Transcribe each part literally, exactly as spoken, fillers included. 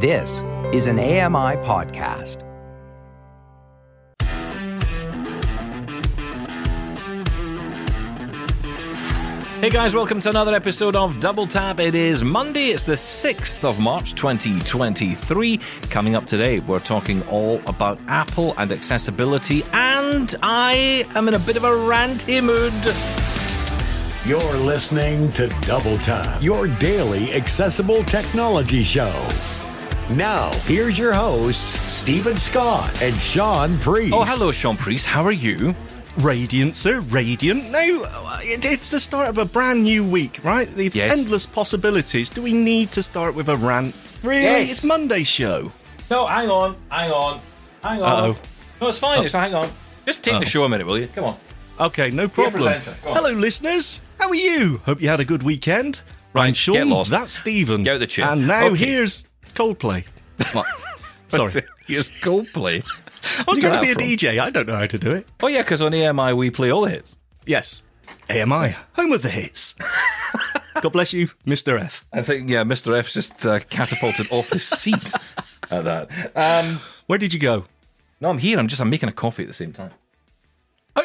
This is an A M I podcast. Hey guys, welcome to another episode of Double Tap. It is Monday, it's the sixth of March twenty twenty-three. Coming up today, we're talking all about Apple and accessibility, and I am in a bit of a ranty mood. You're listening to Double Tap, your daily accessible technology show. Now, here's your hosts, Stephen Scott and Sean Priest. Oh, hello, Sean Priest. How are you? Radiant, so radiant. Now, it, it's the start of a brand new week, right? The yes. endless possibilities. Do we need to start with a rant? Really? Yes. It's Monday's show. No, hang on, hang on, hang on. Uh-oh. No, it's fine. Oh. It's hang on. Just take Uh-oh. the show a minute, will you? Come on. Okay, no problem. Hello, listeners. How are you? Hope you had a good weekend. Right, Sean, get lost. That's Stephen. Get out the chair. And now okay. here's Coldplay. Sorry. Here's Coldplay. I was going to be from? a D J. I don't know how to do it. Oh, yeah, because on A M I, we play all the hits. Yes. A M I, home of the hits. God bless you, Mister F. I think, yeah, Mister F's just uh, catapulted off his seat at that. Um, Where did you go? No, I'm here. I'm just I'm making a coffee at the same time. I,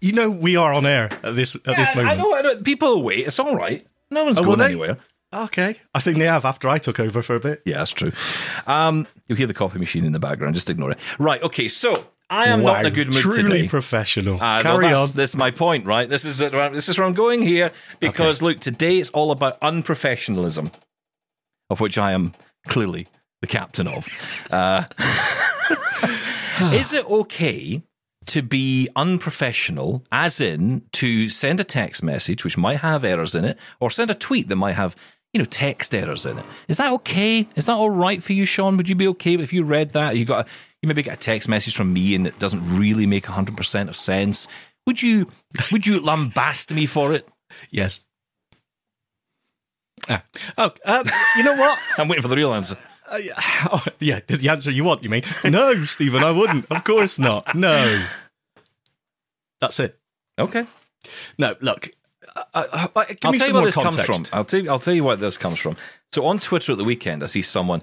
you know, we are on air at this at yeah, this moment. I know, I know. People wait. It's all right. No one's oh, going well, they, anywhere. Okay. I think they have after I took over for a bit. Yeah, that's true. Um, you'll hear the coffee machine in the background. Just ignore it. Right. Okay. So I am wow, not in a good mood truly today. Truly professional. Uh, Carry no, on. That's my point, right? This is, this is where I'm going here because, okay. look, today it's all about unprofessionalism, of which I am clearly the captain of. Uh, is it okay to be unprofessional, as in to send a text message which might have errors in it, or send a tweet that might have, you know, text errors in it? Is that okay? Is that all right for you, Sean? Would you be okay if you read that? You got, a, you maybe get a text message from me and it doesn't really make one hundred percent of sense. Would you, would you lambast me for it? Yes. Ah. Oh, um, you know what? I'm waiting for the real answer. Uh, yeah. Oh, yeah, the answer you want, you mean? No, Stephen, I wouldn't. Of course not. No. That's it. Okay. No, look. Uh, uh, uh, give I'll me tell some you where more this context. comes from. I'll tell you, I'll tell you where this comes from. So on Twitter at the weekend, I see someone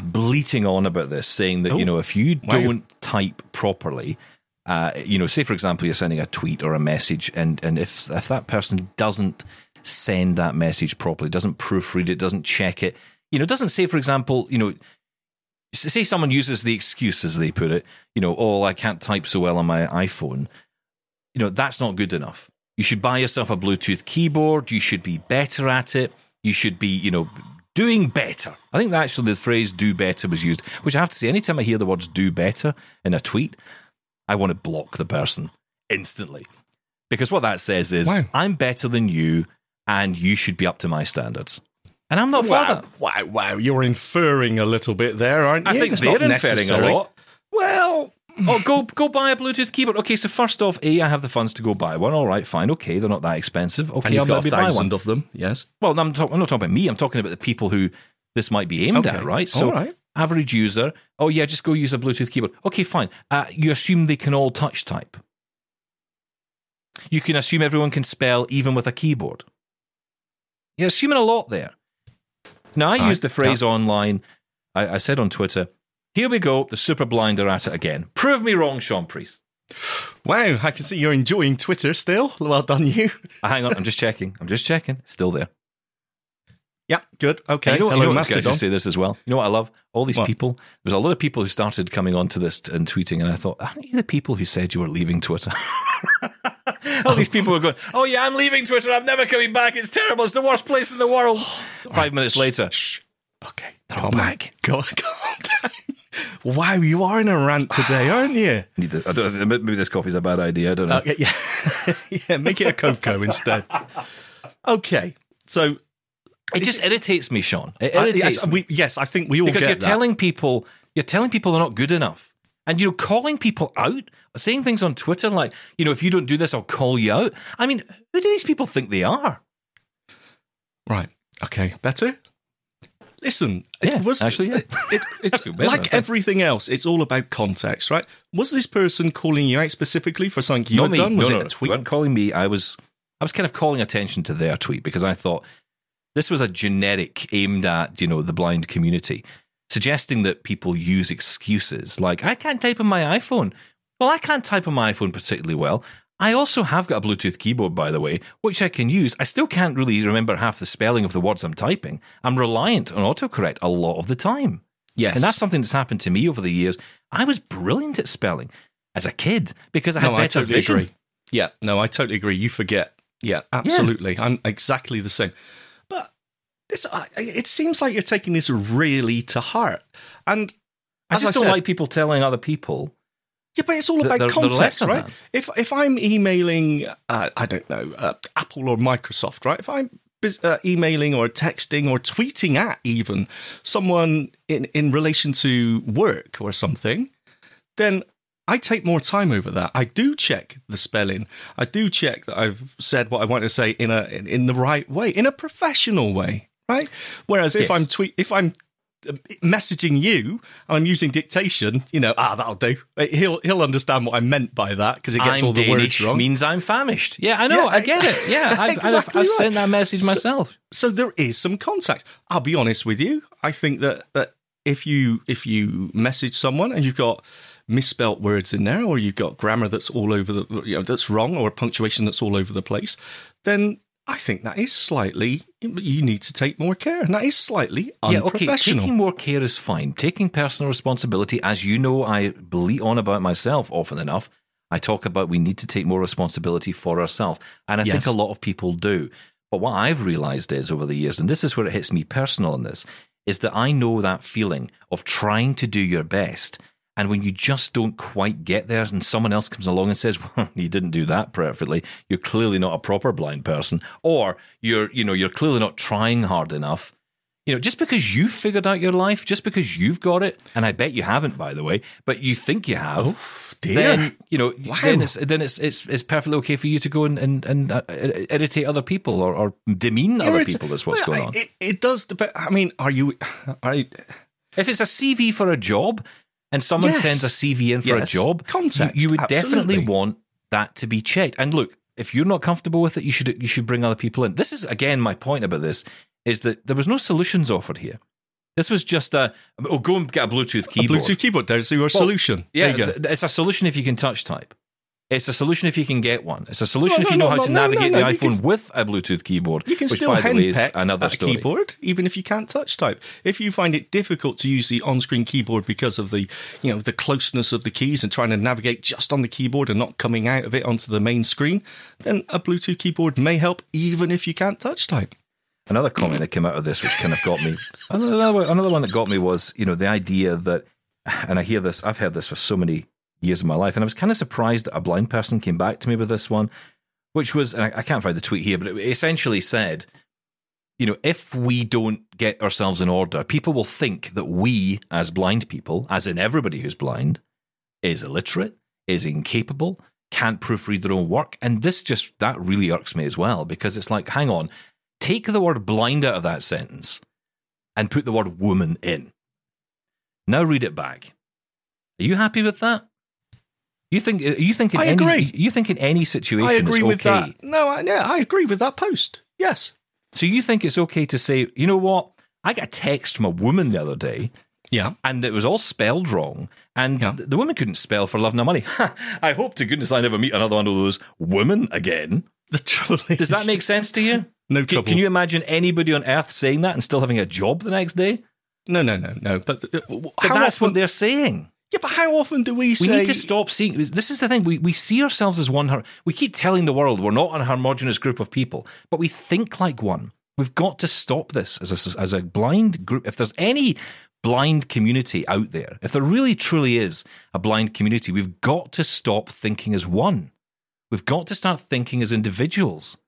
bleating on about this, saying that, oh, you know, if you don't type properly, uh, you know, say, for example, you're sending a tweet or a message, and, and if, if that person doesn't send that message properly, doesn't proofread it, doesn't check it, you know, doesn't say, for example, you know, say someone uses the excuse, as they put it, you know, oh, I can't type so well on my iPhone. You know, that's not good enough. You should buy yourself a Bluetooth keyboard. You should be better at it. You should be, you know, doing better. I think actually the phrase do better was used, which I have to say, anytime I hear the words do better in a tweet, I want to block the person instantly. Because what that says is, wow, I'm better than you and you should be up to my standards. And I'm not wow, for that. Wow, wow, you're inferring a little bit there, aren't you? I think That's they're inferring a lot. Well... Oh, go go buy a Bluetooth keyboard. Okay, so first off, A, I have the funds to go buy one. All right, fine. Okay, they're not that expensive. Okay, I'll maybe buy one. And you've got a thousand of them, yes. Well, I'm, talk- I'm not talking about me. I'm talking about the people who this might be aimed okay. at, right? So, all right. Average user, oh yeah, just go use a Bluetooth keyboard. Okay, fine. Uh, you assume they can all touch type. You can assume everyone can spell even with a keyboard. You're assuming a lot there. Now, I, I used the phrase can't. online, I, I said on Twitter, here we go, the super blind are at it again. Prove me wrong, Sean Priest. Wow, I can see you're enjoying Twitter still. Well done, you. Hang on, I'm just checking. I'm just checking. Still there. Yeah, good. Okay. You know, Hello, you know what, I just say this as well. You know what I love? All these what? people. There's a lot of people who started coming onto this and tweeting, and I thought, aren't you the people who said you were leaving Twitter? All these people were going, oh yeah, I'm leaving Twitter. I'm never coming back. It's terrible. It's the worst place in the world. Five right, minutes shh, later. Shh. Okay. They're all back. Go, calm down. Wow, you are in a rant today, aren't you? I don't, maybe this coffee's a bad idea. I don't know. Okay, yeah. yeah, make it a cocoa instead. Okay. So... It just irritates me, Sean. It irritates uh, yes, me. We, yes, I think we all because get that. Because you're telling people, you're telling people they're not good enough. And you're calling people out, saying things on Twitter like, you know, if you don't do this, I'll call you out. I mean, who do these people think they are? Right. Okay. Better? Listen, yeah, it was... Actually, yeah. It, it, it's better, like everything else, it's all about context, right? Was this person calling you out specifically for something you not had me. done? Was no, it no, a tweet? They weren't calling me. I was, I was kind of calling attention to their tweet because I thought... This was a generic aimed at, you know, the blind community, suggesting that people use excuses like, I can't type on my iPhone. Well, I can't type on my iPhone particularly well. I also have got a Bluetooth keyboard, by the way, which I can use. I still can't really remember half the spelling of the words I'm typing. I'm reliant on autocorrect a lot of the time. Yes. And that's something that's happened to me over the years. I was brilliant at spelling as a kid because I had no, better I totally vision. Agree. Yeah, no, I totally agree. You forget. Yeah, absolutely. Yeah. I'm exactly the same. But it's, it seems like you're taking this really to heart. And I just I don't said, like people telling other people. Yeah, but it's all about the, the, context, the right? If if I'm emailing, uh, I don't know, uh, Apple or Microsoft, right? If I'm uh, emailing or texting or tweeting at even someone in, in relation to work or something, then I take more time over that. I do check the spelling. I do check that I've said what I want to say in a in, in the right way, in a professional way, right? Whereas if yes. I'm tweet, if I'm messaging you and I'm using dictation, you know, ah, that'll do. He'll he'll understand what I meant by that because it gets I'm all the Danish words wrong. Means I'm famished. Yeah, I know. Yeah, I get it. Yeah, I've, exactly I've, I've right. sent that message myself. So, so there is some context. I'll be honest with you. I think that, that if you if you message someone and you've got misspelt words in there, or you've got grammar that's all over the, you know, that's wrong, or punctuation that's all over the place, then I think that is slightly, you need to take more care. And that is slightly unprofessional. Yeah, okay, taking more care is fine. Taking personal responsibility, as you know, I bleat on about myself often enough. I talk about we need to take more responsibility for ourselves. And I yes. think a lot of people do. But what I've realized is over the years, and this is where it hits me personal in this, is that I know that feeling of trying to do your best. And when you just don't quite get there and someone else comes along and says, well, you didn't do that perfectly. You're clearly not a proper blind person, or you're, you know, you're clearly not trying hard enough. You know, just because you figured out your life, just because you've got it, and I bet you haven't, by the way, but you think you have, oh, dear. then, you know, wow. then it's then it's, it's it's perfectly okay for you to go and, and, and uh, irritate other people or, or demean Irrit- other people is what's well, going on. It, it does depend. I mean, are you, are you... If it's a C V for a job, and someone yes. sends a C V in for yes. a job, Context, you, you would absolutely. definitely want that to be checked. And look, if you're not comfortable with it, you should you should bring other people in. This is, again, my point about this, is that there was no solutions offered here. This was just a, oh, go and get a Bluetooth keyboard. A Bluetooth keyboard, there's your well, solution. Yeah, there you go. It's a solution if you can touch type. It's a solution if you can get one. It's a solution no, no, if you know no, how no, to no, navigate no, no, the iPhone can, with a Bluetooth keyboard, you can which, still by the way, is another a story. Keyboard, even if you can't touch type. If you find it difficult to use the on-screen keyboard because of the, you know, the closeness of the keys and trying to navigate just on the keyboard and not coming out of it onto the main screen, then a Bluetooth keyboard may help even if you can't touch type. Another comment that came out of this which kind of got me. Another, another one that got me was, you know, the idea that, and I hear this, I've heard this for so many years of my life, and I was kind of surprised that a blind person came back to me with this one, which was, and I, I can't find the tweet here, but it essentially said, you know, if we don't get ourselves in order, people will think that we, as blind people, as in everybody who's blind, is illiterate, is incapable, can't proofread their own work. And this just, that really irks me as well, because it's like, hang on, take the word blind out of that sentence and put the word woman in. Now read it back. Are you happy with that? You think you think in I any agree. you think in any situation I agree it's okay. with that. No, I, yeah, I agree with that post. Yes. So you think it's okay to say, you know what? I got a text from a woman the other day. Yeah. And it was all spelled wrong. And yeah. the woman couldn't spell for love nor money. I hope to goodness I never meet another one of those women again. The trouble is, does that make sense to you? No trouble. Can, can you imagine anybody on earth saying that and still having a job the next day? No, no, no, no. But, uh, but that's often- what they're saying. Yeah, but how often do we say... We need to stop seeing... This is the thing. We we see ourselves as one... We keep telling the world we're not a homogenous group of people, but we think like one. We've got to stop this as a, as a blind group. If there's any blind community out there, if there really truly is a blind community, we've got to stop thinking as one. We've got to start thinking as individuals.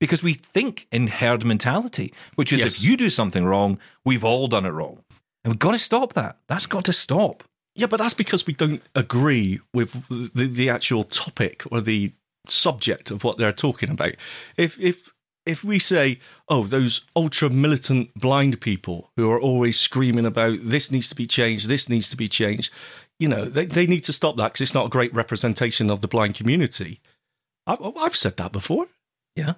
Because we think in herd mentality, which is yes. if you do something wrong, we've all done it wrong. And we've got to stop that. That's got to stop. Yeah, but that's because we don't agree with the, the actual topic or the subject of what they're talking about. If if if we say, oh, those ultra-militant blind people who are always screaming about this needs to be changed, this needs to be changed, you know, they, they need to stop that because it's not a great representation of the blind community. I, I've said that before. Yeah.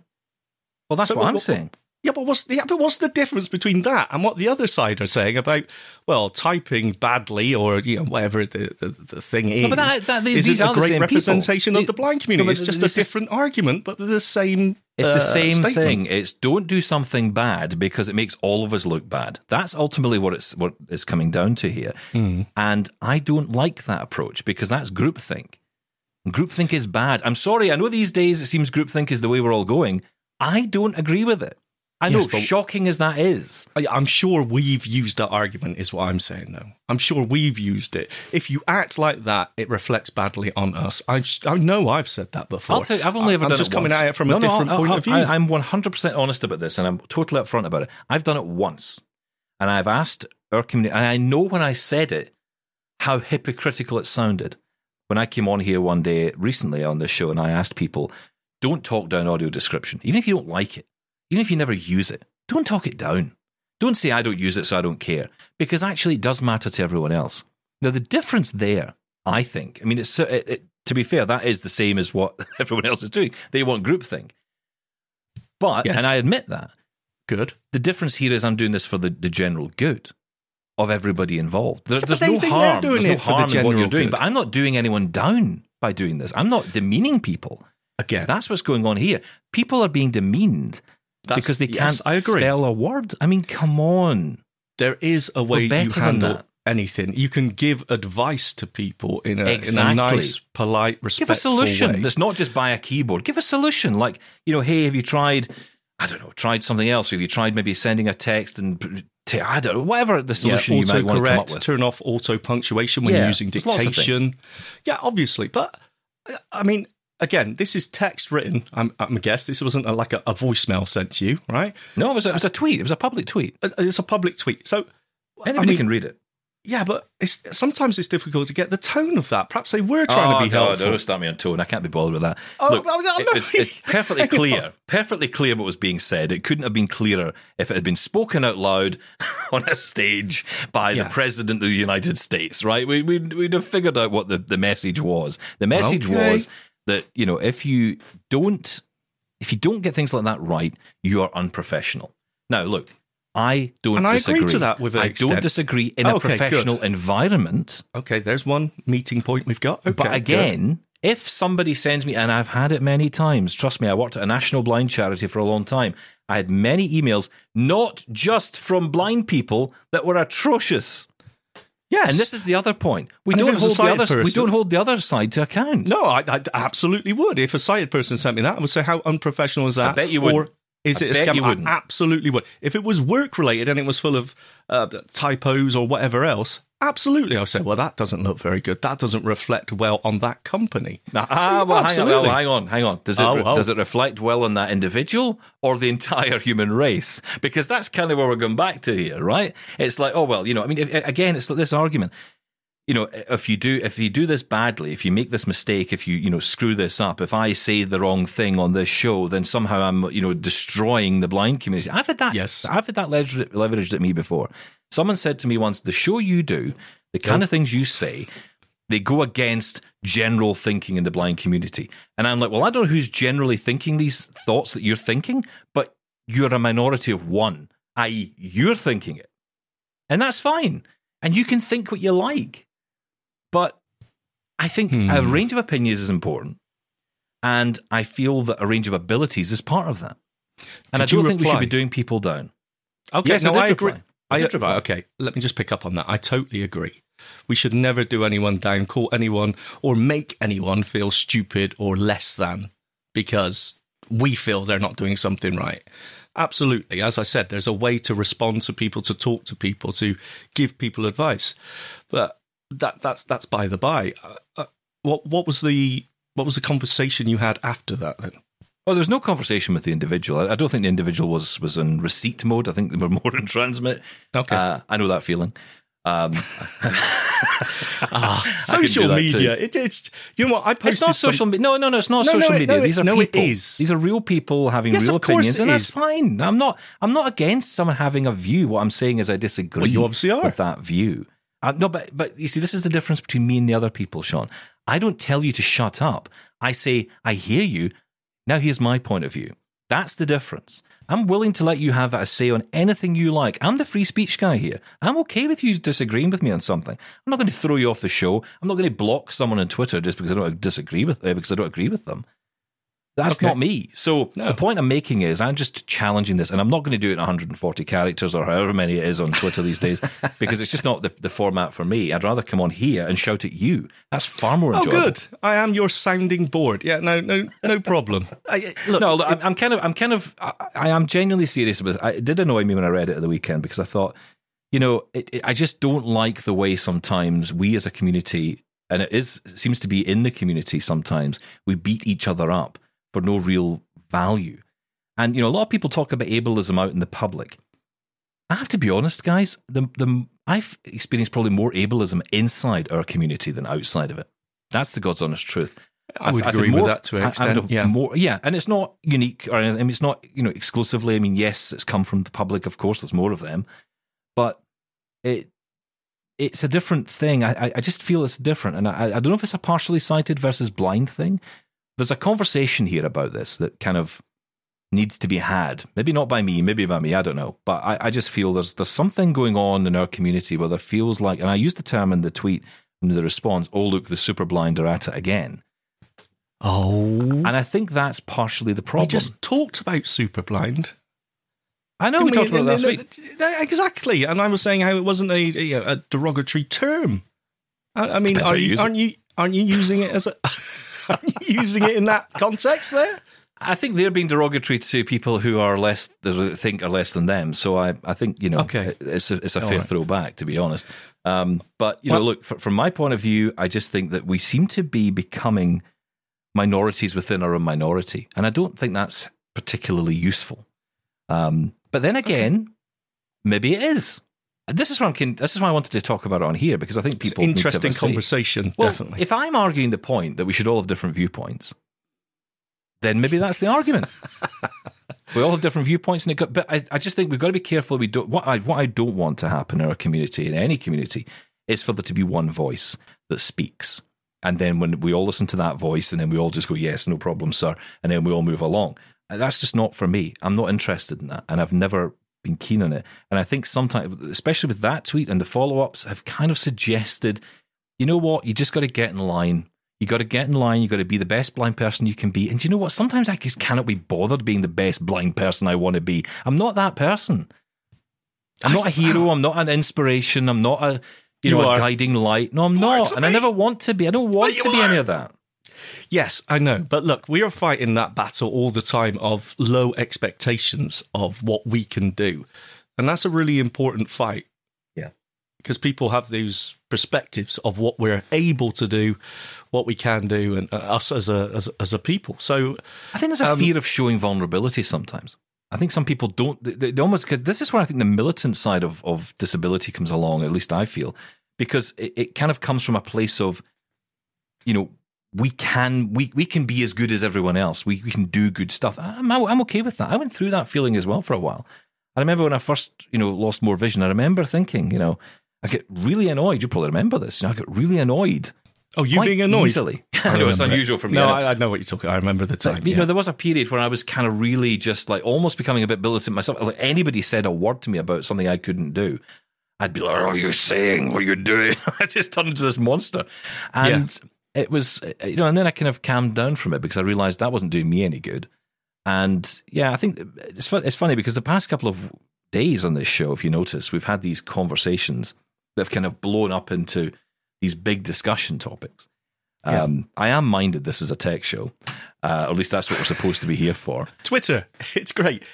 Well, that's so what, what I'm saying. Yeah, but what's the, but what's the difference between that and what the other side are saying about, well, typing badly or you know whatever the, the, the thing is? No, but that, that, these, is these are a great representation people. of the blind community. No, it's just a different is, argument, but the same. It's uh, the same statement. thing. It's don't do something bad because it makes all of us look bad. That's ultimately what it's what it's coming down to here. Mm. And I don't like that approach because that's groupthink. Groupthink is bad. I'm sorry. I know these days it seems groupthink is the way we're all going. I don't agree with it. I know, yes, shocking as that is. I'm sure we've used that argument, is what I'm saying, though. I'm sure we've used it. If you act like that, it reflects badly on us. I've, I know I've said that before. I'll tell you, I've only ever I'm done just it coming once. at it from no, a no, different I'll, point I'll, of view. I, I'm one hundred percent honest about this, and I'm totally upfront about it. I've done it once, and I've asked our community, and I know when I said it, how hypocritical it sounded. When I came on here one day recently on this show, and I asked people, don't talk down audio description, even if you don't like it. Even if you never use it, don't talk it down. Don't say, I don't use it, so I don't care. Because actually, it does matter to everyone else. Now, the difference there, I think, I mean, it's it, it, to be fair, that is the same as what everyone else is doing. They want groupthink. But, yes. and I admit that. Good. The difference here is I'm doing this for the, the general good of everybody involved. There, there's, no harm. there's no harm the in what you're doing. Good. But I'm not doing anyone down by doing this. I'm not demeaning people. Again. That's what's going on here. People are being demeaned. That's, because they can't yes, I agree. spell a word. I mean, come on. There is a way you handle anything. You can give advice to people in a, exactly. in a nice, polite, respectful way. Give a solution. Way. That's not just buy a keyboard. Give a solution. Like, you know, hey, have you tried, I don't know, tried something else? Or have you tried maybe sending a text and, t- I don't know, whatever the solution yeah, you might want to come up with. Turn off auto-punctuation when yeah, you're using dictation. Yeah, obviously. But, I mean... Again, this is text written. I'm, I'm a guess. This wasn't a, like a, a voicemail sent to you, right? No, it was, a, it was a tweet. It was a public tweet. It's a public tweet. So anybody I mean, can read it. Yeah, but it's, sometimes it's difficult to get the tone of that. Perhaps they were trying oh, to be no, helpful. Don't start me on tone. I can't be bothered with that. Oh, Look, no, no, it, it's, it's perfectly clear. Perfectly clear what was being said. It couldn't have been clearer if it had been spoken out loud on a stage by yeah. the President of the United States, right? We, we, we'd have figured out what the, the message was. The message okay. was... That, you know, if you don't, if you don't get things like that right, you are unprofessional. Now, look, I don't and I disagree. Agree to that with I extent. don't disagree in oh, a okay, professional good. environment. Okay, there's one meeting point we've got. Okay, but again, good. if somebody sends me, and I've had it many times, trust me, I worked at a national blind charity for a long time. I had many emails, not just from blind people, that were atrocious. Yes. And this is the other point. We don't hold the other, we don't hold the other side to account. No, I, I absolutely would. If a sighted person sent me that, I would say, how unprofessional is that? I bet you would. Or is I it a scam? I absolutely would. If it was work-related and it was full of uh, typos or whatever else, absolutely, I would say, well, that doesn't look very good. That doesn't reflect well on that company. Now, so, ah, well, hang on, well, hang on, hang on. Does it, oh, oh. does it reflect well on that individual or the entire human race? Because that's kind of where we're going back to here, right? It's like, oh, well, you know, I mean, if, again, it's like this argument. You know, if you do, if you do this badly, if you make this mistake, if you, you know, screw this up, if I say the wrong thing on this show, then somehow I'm, you know, destroying the blind community. I've had that. Yes, I've had that leveraged, leveraged at me before. Someone said to me once, the show you do, the kind of things you say, they go against general thinking in the blind community. And I'm like, well, I don't know who's generally thinking these thoughts that you're thinking, but you're a minority of one, that is you're thinking it. And that's fine. And you can think what you like. But I think hmm. a range of opinions is important. And I feel that a range of abilities is part of that. And did I don't think reply? we should be doing people down. Okay, yes, no, I, I agree. I, okay, let me just pick up on that. I totally agree. We should never do anyone down, call anyone, or make anyone feel stupid or less than because we feel they're not doing something right. Absolutely. As I said, there's a way to respond to people, to talk to people, to give people advice. But that that's that's by the by. Uh, uh, what what was the what was the conversation you had after that then? Oh, there was no conversation with the individual. I don't think the individual was, was in receipt mode. I think they were more in transmit. Okay, uh, I know that feeling. Um, ah, social media. It, it's you know what I posted. It's not social media. No, no, no. It's not no, social no, it, media. No, it, These are no, people. It is. These are real people having yes, real opinions, and that's fine. I'm not. I'm not against someone having a view. What I'm saying is, I disagree well, you obviously are. with that view. Uh, no, but but you see, this is the difference between me and the other people, Sean. I don't tell you to shut up. I say I hear you. Now here's my point of view. That's the difference. I'm willing to let you have a say on anything you like. I'm the free speech guy here. I'm okay with you disagreeing with me on something. I'm not going to throw you off the show. I'm not going to block someone on Twitter just because I don't disagree with them, because I don't agree with them. That's okay. Not me. So no. The point I'm making is I'm just challenging this, and I'm not going to do it in one hundred forty characters or however many it is on Twitter these days, because it's just not the, the format for me. I'd rather come on here and shout at you. That's far more enjoyable. Oh, good. I am your sounding board. Yeah, no, no, no problem. I, look, no, look, I'm, I'm kind of, I'm kind of, I, I am genuinely serious about this. I, it did annoy me when I read it at the weekend because I thought, you know, it, it, I just don't like the way sometimes we as a community, and it is it seems to be in the community sometimes, we beat each other up for no real value. And, you know, a lot of people talk about ableism out in the public. I have to be honest, guys, the, the, I've experienced probably more ableism inside our community than outside of it. That's the God's honest truth. I would I've, agree I've more, with that to an extent, yeah. More, yeah, and it's not unique, or I mean, it's not, you know, exclusively. I mean, yes, it's come from the public, of course, there's more of them, but it it's a different thing. I, I just feel it's different, and I, I don't know if it's a partially sighted versus blind thing. There's a conversation here about this that kind of needs to be had. Maybe not by me, maybe by me, I don't know. But I, I just feel there's there's something going on in our community where there feels like, and I used the term in the tweet and the response, oh, look, the super blind are at it again. Oh. And I think that's partially the problem. We just talked about super blind. I know we, we talked about it last week. Exactly. And I was saying how it wasn't a, a, a derogatory term. I, I mean, are you, aren't you aren't you using it as a... Are you using it in that context there? I think they're being derogatory to people who are less, they think are less than them. So I, I think, you know, okay. it's a, it's a fair right. throwback, to be honest. Um, but, you well, know, look, for, from my point of view, I just think that we seem to be becoming minorities within our own minority. And I don't think that's particularly useful. Um, but then again, okay. maybe it is. This is, where I'm can, this is why I wanted to talk about it on here, because I think people... It's an interesting need to conversation, well, definitely. If I'm arguing the point that we should all have different viewpoints, then maybe that's the argument. We all have different viewpoints, and it got, but I, I just think we've got to be careful. We don't, what, I, what I don't want to happen in our community, in any community, is for there to be one voice that speaks. And then when we all listen to that voice, and then we all just go, yes, no problem, sir, and then we all move along. That's just not for me. I'm not interested in that, and I've never... been keen on it. And I think sometimes, especially with that tweet and the follow-ups, have kind of suggested, you know what, you just got to get in line. You got to get in line. You got to be the best blind person you can be. And do you know what? Sometimes I just cannot be bothered being the best blind person I want to be. I'm not that person. I'm not a hero. I'm not an inspiration. I'm not a, you, you know, are. a guiding light. No, I'm you not. And be. I never want to be. I don't want to be are. any of that. Yes, I know. But look, we are fighting that battle all the time of low expectations of what we can do. And that's a really important fight. Yeah. Because people have these perspectives of what we're able to do, what we can do, and us as a as, as a people. So I think there's a um, fear of showing vulnerability sometimes. I think some people don't, they, they almost, because this is where I think the militant side of, of disability comes along, at least I feel, because it, it kind of comes from a place of, you know, We can we we can be as good as everyone else. We we can do good stuff. I'm I'm okay with that. I went through that feeling as well for a while. I remember when I first you know lost more vision. I remember thinking you know I get really annoyed. You probably remember this. You know, I get really annoyed. Oh, you being annoyed easily. I, I know it's unusual it. for me. No, I, I know what you're talking. I remember the time. Like, you yeah. know, there was a period where I was kind of really just like almost becoming a bit militant myself. Like anybody said a word to me about something I couldn't do, I'd be like, "Oh, you're saying what you're doing." I just turned into this monster, and. Yeah. It was, you know, and then I kind of calmed down from it because I realized that wasn't doing me any good. And yeah, I think it's fun, it's funny because the past couple of days on this show, if you notice, we've had these conversations that have kind of blown up into these big discussion topics. Yeah. Um, I am minded this is a tech show, uh, or at least that's what we're supposed to be here for. Twitter, it's great.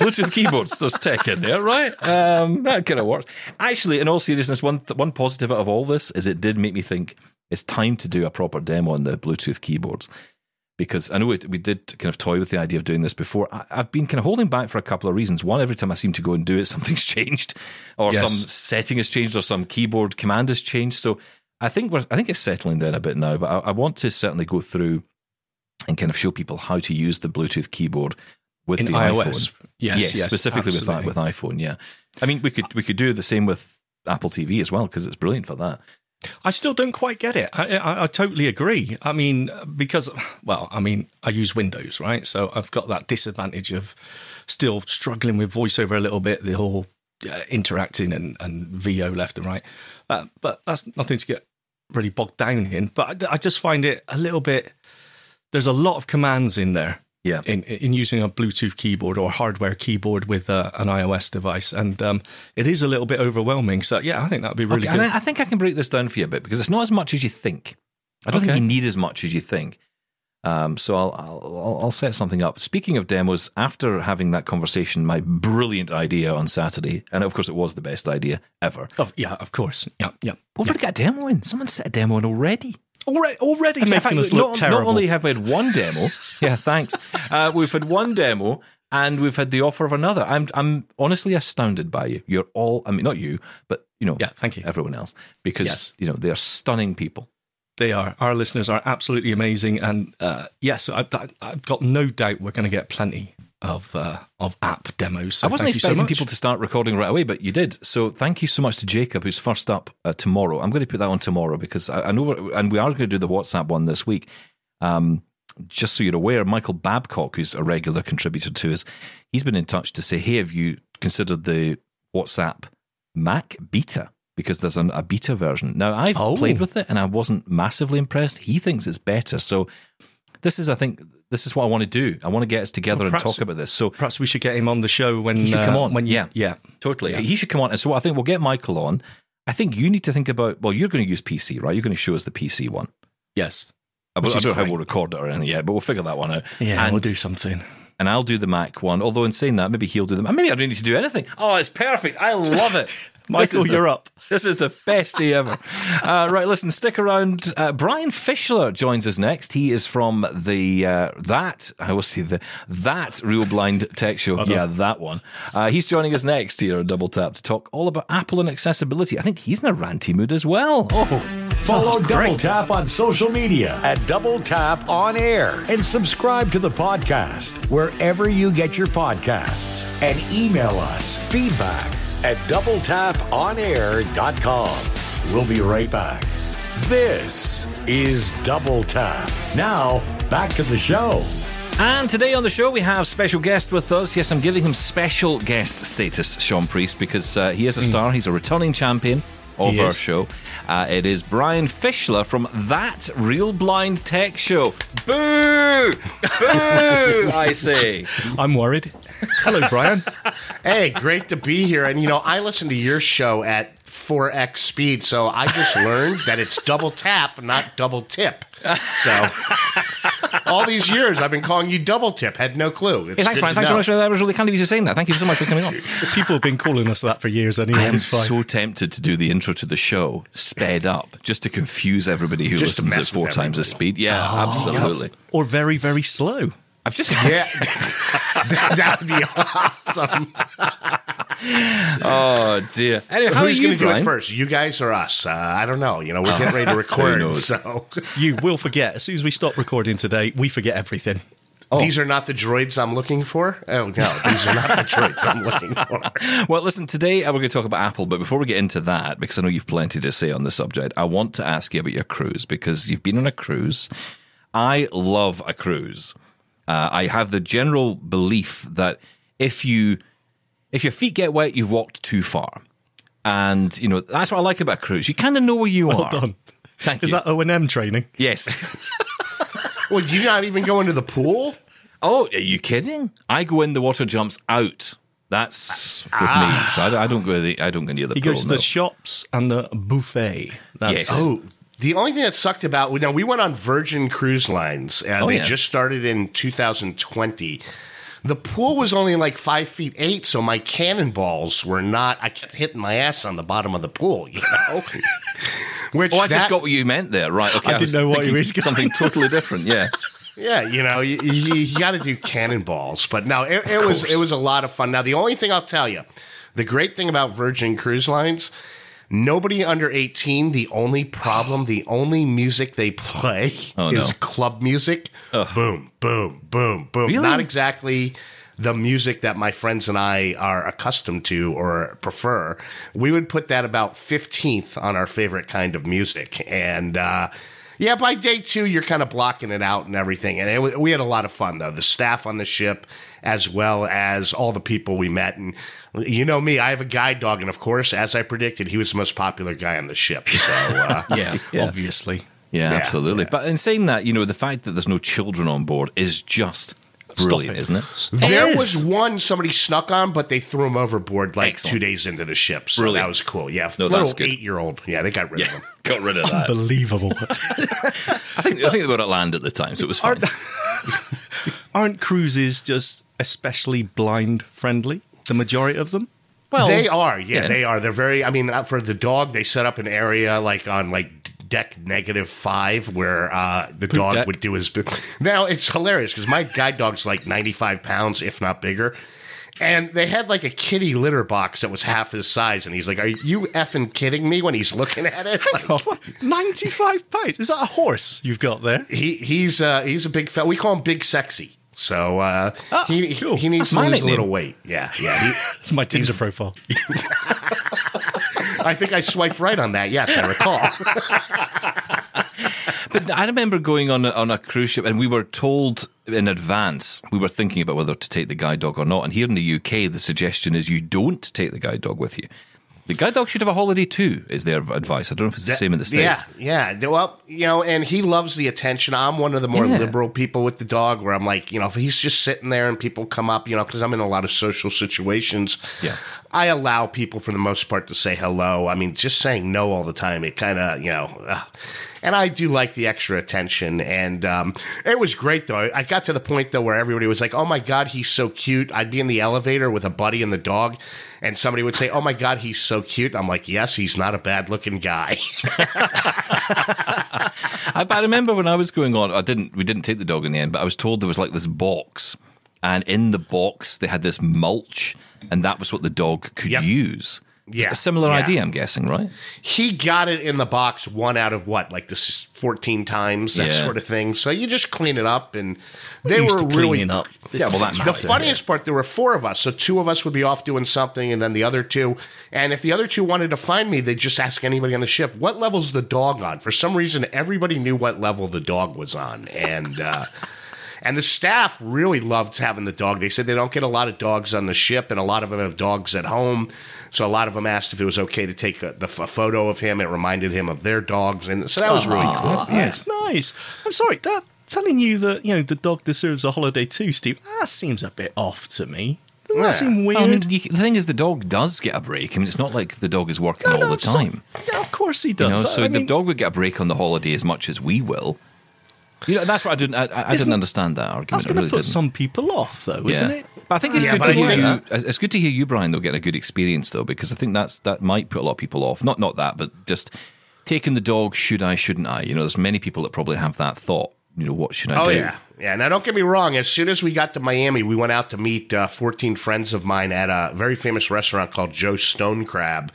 Bluetooth keyboards, there's tech in there, right? Um, that kind of works. Actually, in all seriousness, one one positive out of all this is it did make me think it's time to do a proper demo on the Bluetooth keyboards, because I know we, we did kind of toy with the idea of doing this before. I, I've been kind of holding back for a couple of reasons. One, every time I seem to go and do it, something's changed, or yes. some setting has changed, or some keyboard command has changed. So I think we're I think it's settling down a bit now. But I, I want to certainly go through and kind of show people how to use the Bluetooth keyboard with in the iOS. iPhone. Yes, yes, yes specifically absolutely. with that with iPhone. Yeah, I mean we could we could do the same with Apple T V as well because it's brilliant for that. I still don't quite get it. I, I, I totally agree. I mean, because, well, I mean, I use Windows, right? So I've got that disadvantage of still struggling with VoiceOver a little bit, the whole uh, interacting and, and V O left and right. Uh, but that's nothing to get really bogged down in. But I, I just find it a little bit, there's a lot of commands in there. Yeah. In, in using a Bluetooth keyboard or hardware keyboard with uh, an iOS device. And um, it is a little bit overwhelming. So, yeah, I think that would be really okay, good. And I, I think I can break this down for you a bit because it's not as much as you think. I don't okay. think you need as much as you think. Um, so I'll, I'll, I'll set something up. Speaking of demos, after having that conversation, my brilliant idea on Saturday, and of course it was the best idea ever. Oh, yeah, of course. Yeah, yeah. We've already yeah. got a demo in. Someone set a demo in already. Already, already making fact, us look not, terrible. Not only have we had one demo, yeah, thanks. Uh, we've had one demo, and we've had the offer of another. I'm, I'm honestly astounded by you. You're all, I mean, not you, but you know, yeah, thank you, everyone else, because yes. you know they are stunning people. They are. Our listeners are absolutely amazing, and uh, yes, I, I, I've got no doubt we're going to get plenty of uh, of app demos. So I wasn't expecting so people to start recording right away, but you did. So thank you so much to Jacob, who's first up uh, tomorrow. I'm going to put that on tomorrow because I, I know, we're, and we are going to do the WhatsApp one this week. Um, just so you're aware, Michael Babcock, who's a regular contributor to us, he's been in touch to say, hey, have you considered the WhatsApp Mac beta? Because there's an, a beta version. Now, I've oh. played with it, and I wasn't massively impressed. He thinks it's better. So this is, I think... This is what I want to do. I want to get us together well, perhaps, and talk about this. So perhaps we should get him on the show when he should come on. Uh, when you, yeah, yeah, totally. Yeah. He should come on. And so I think we'll get Michael on. I think you need to think about. Well, you're going to use P C, right? You're going to show us the P C one. Yes. I, I don't know how we'll record it or anything yet, but we'll figure that one out. Yeah, and, we'll do something. And I'll do the Mac one. Although in saying that, maybe he'll do the. Maybe I don't need to do anything. Oh, it's perfect. I love it. Michael, you're the, up. This is the best day ever. Uh, right, listen, stick around. Uh, Brian Fischler joins us next. He is from the uh, that I will see the that Real Blind Tech Show. Yeah, that one. Uh, he's joining us next here on Double Tap to talk all about Apple and accessibility. I think he's in a ranty mood as well. Oh. Follow oh, Double Tap on social media at Double Tap On Air and subscribe to the podcast wherever you get your podcasts and email us feedback at double tap on air dot com. We'll be right back. This is Double Tap. Now, back to the show. And today on the show, we have special guest with us. Yes, I'm giving him special guest status, Sean Priest, because uh, he is a star. He's a returning champion of he our is. show. Uh, it is Brian Fischler from That Real Blind Tech Show. Boo! Boo! I say. I'm worried. Hello, Brian. Hey, great to be here. And, you know, I listen to your show at four x speed, so I just learned that it's double tap, not double tip. So, all these years I've been calling you double tip. Had no clue. It's, hey, thanks, Brian. Thanks no. so much for that. That was really kind of you saying that. Thank you so much for coming on. People have been calling us that for years anyway. I am it's fine. so tempted to do the intro to the show sped up just to confuse everybody who just listens at four times the speed. Yeah, oh, absolutely. Yes. Or very, very slow. I've just yeah, that would be awesome. Oh dear. Anyway, how who's are you going to do it first? You guys or us? Uh, I don't know. You know, we're getting ready to record, so you will forget as soon as we stop recording today. We forget everything. Oh. These are not the droids I'm looking for? Oh, no, these are not the droids I'm looking for. Well, listen, today we're going to talk about Apple, but before we get into that, because I know you've plenty to say on the subject, I want to ask you about your cruise, because you've been on a cruise. I love a cruise. Uh, I have the general belief that if you, if your feet get wet, you've walked too far, and you know that's what I like about cruise. You kind of know where you well are. Done. Thank Is you. That O and M training? Yes. Well, do you not even go into the pool? Oh, are you kidding? I go in. The water jumps out. That's with ah. me. So I, I don't go. The, I don't go near the. He pool, goes to no. the shops and the buffet. That's, yes. Oh. The only thing that sucked about, now we went on Virgin Cruise Lines, and oh, they yeah. just started in two thousand twenty. The pool was only like five feet eight, so my cannonballs were not, I kept hitting my ass on the bottom of the pool, you know? Which oh, I that, just got what you meant there, right? Okay, I, I didn't know what you were going. Something totally different, yeah. Yeah, you know, you, you, you got to do cannonballs, but no, it, it was it was a lot of fun. Now, the only thing I'll tell you, the great thing about Virgin Cruise Lines, nobody under eighteen. The only problem, the only music they play oh, is no. club music. Ugh. Boom, boom, boom, boom. Really? Not exactly the music that my friends and I are accustomed to or prefer, we would put that about fifteenth on our favorite kind of music. And uh, yeah, by day two, you're kind of blocking it out and everything. And it, we had a lot of fun, though. The staff on the ship, as well as all the people we met. And you know me, I have a guide dog. And of course, as I predicted, he was the most popular guy on the ship. So uh, yeah, yeah, obviously. Yeah, yeah, absolutely. Yeah. But in saying that, you know, the fact that there's no children on board is just brilliant, it. isn't it? There it is. was one somebody snuck on, but they threw him overboard like Excellent. two days into the ship. So brilliant. That was cool. Yeah, no, little eight-year-old. Yeah, they got rid yeah, of him. Got rid of that. Unbelievable. I think I think they were at land at the time, so it was fun. Aren't, aren't cruises just especially blind friendly? The majority of them. Well, they are. Yeah, yeah, they are. They're very. I mean, for the dog, they set up an area like on like. deck negative five where uh, the Poop dog deck. would do his... Now, it's hilarious because my guide dog's like ninety-five pounds, if not bigger. And they had like a kitty litter box that was half his size. And he's like, are you effing kidding me when he's looking at it? Like, what? ninety-five pounds? Is that a horse you've got there? He He's uh, he's a big... Fe- we call him Big Sexy. So uh, oh, he, cool. he needs That's to lose a little weight. Yeah, yeah. It's my Tinder profile. I think I swiped right on that. Yes, I recall. But I remember going on a, on a cruise ship and we were told in advance, we were thinking about whether to take the guide dog or not. And here in the U K, the suggestion is you don't take the guide dog with you. The guide dog should have a holiday too, is their advice. I don't know if it's the that, same in the States. Yeah, yeah. Well, you know, and he loves the attention. I'm one of the more yeah. liberal people with the dog where I'm like, you know, if he's just sitting there and people come up, you know, because I'm in a lot of social situations. Yeah. I allow people for the most part to say hello. I mean, just saying no all the time, it kind of, you know... Uh, and I do like the extra attention, and um, it was great, though. I got to the point, though, where everybody was like, oh, my God, he's so cute. I'd be in the elevator with a buddy and the dog, and somebody would say, oh, my God, he's so cute. I'm like, yes, he's not a bad-looking guy. I, I remember when I was going on, I didn't. we didn't take the dog in the end, but I was told there was like this box, and in the box they had this mulch, and that was what the dog could yep. use. Yeah, a similar yeah. idea, I'm guessing, right? He got it in the box one out of what, like this is fourteen times, that yeah. sort of thing. So you just clean it up, and they we were really up. Yeah, well, that the funniest part, there were four of us, so two of us would be off doing something, and then the other two. And if the other two wanted to find me, they'd just ask anybody on the ship, "What level's the dog on?" For some reason, everybody knew what level the dog was on, and. Uh, And the staff really loved having the dog. They said they don't get a lot of dogs on the ship, and a lot of them have dogs at home. So a lot of them asked if it was okay to take a, the, a photo of him. It reminded him of their dogs. And so that was Aww, really cool. That's nice. Yeah. nice. I'm sorry, that, telling you that you know the dog deserves a holiday too, Steve, that seems a bit off to me. Doesn't yeah. that seem weird? I mean, the thing is, the dog does get a break. I mean, it's not like the dog is working no, no, all the time. So, yeah, of course he does. You know, so I mean, the dog would get a break on the holiday as much as we will. You know, that's what I didn't. I, I didn't understand that argument. That's going to really put didn't. some people off, though, yeah. isn't it? But I think it's yeah, good to hear you. It's good to hear you, Brian, though, get a good experience, though, because I think that's that might put a lot of people off. Not not that, but just taking the dog. Should I? Shouldn't I? You know, there's many people that probably have that thought. You know, what should I oh, do? Oh yeah, yeah. Now, don't get me wrong. As soon as we got to Miami, we went out to meet uh, fourteen friends of mine at a very famous restaurant called Joe Stone Crab.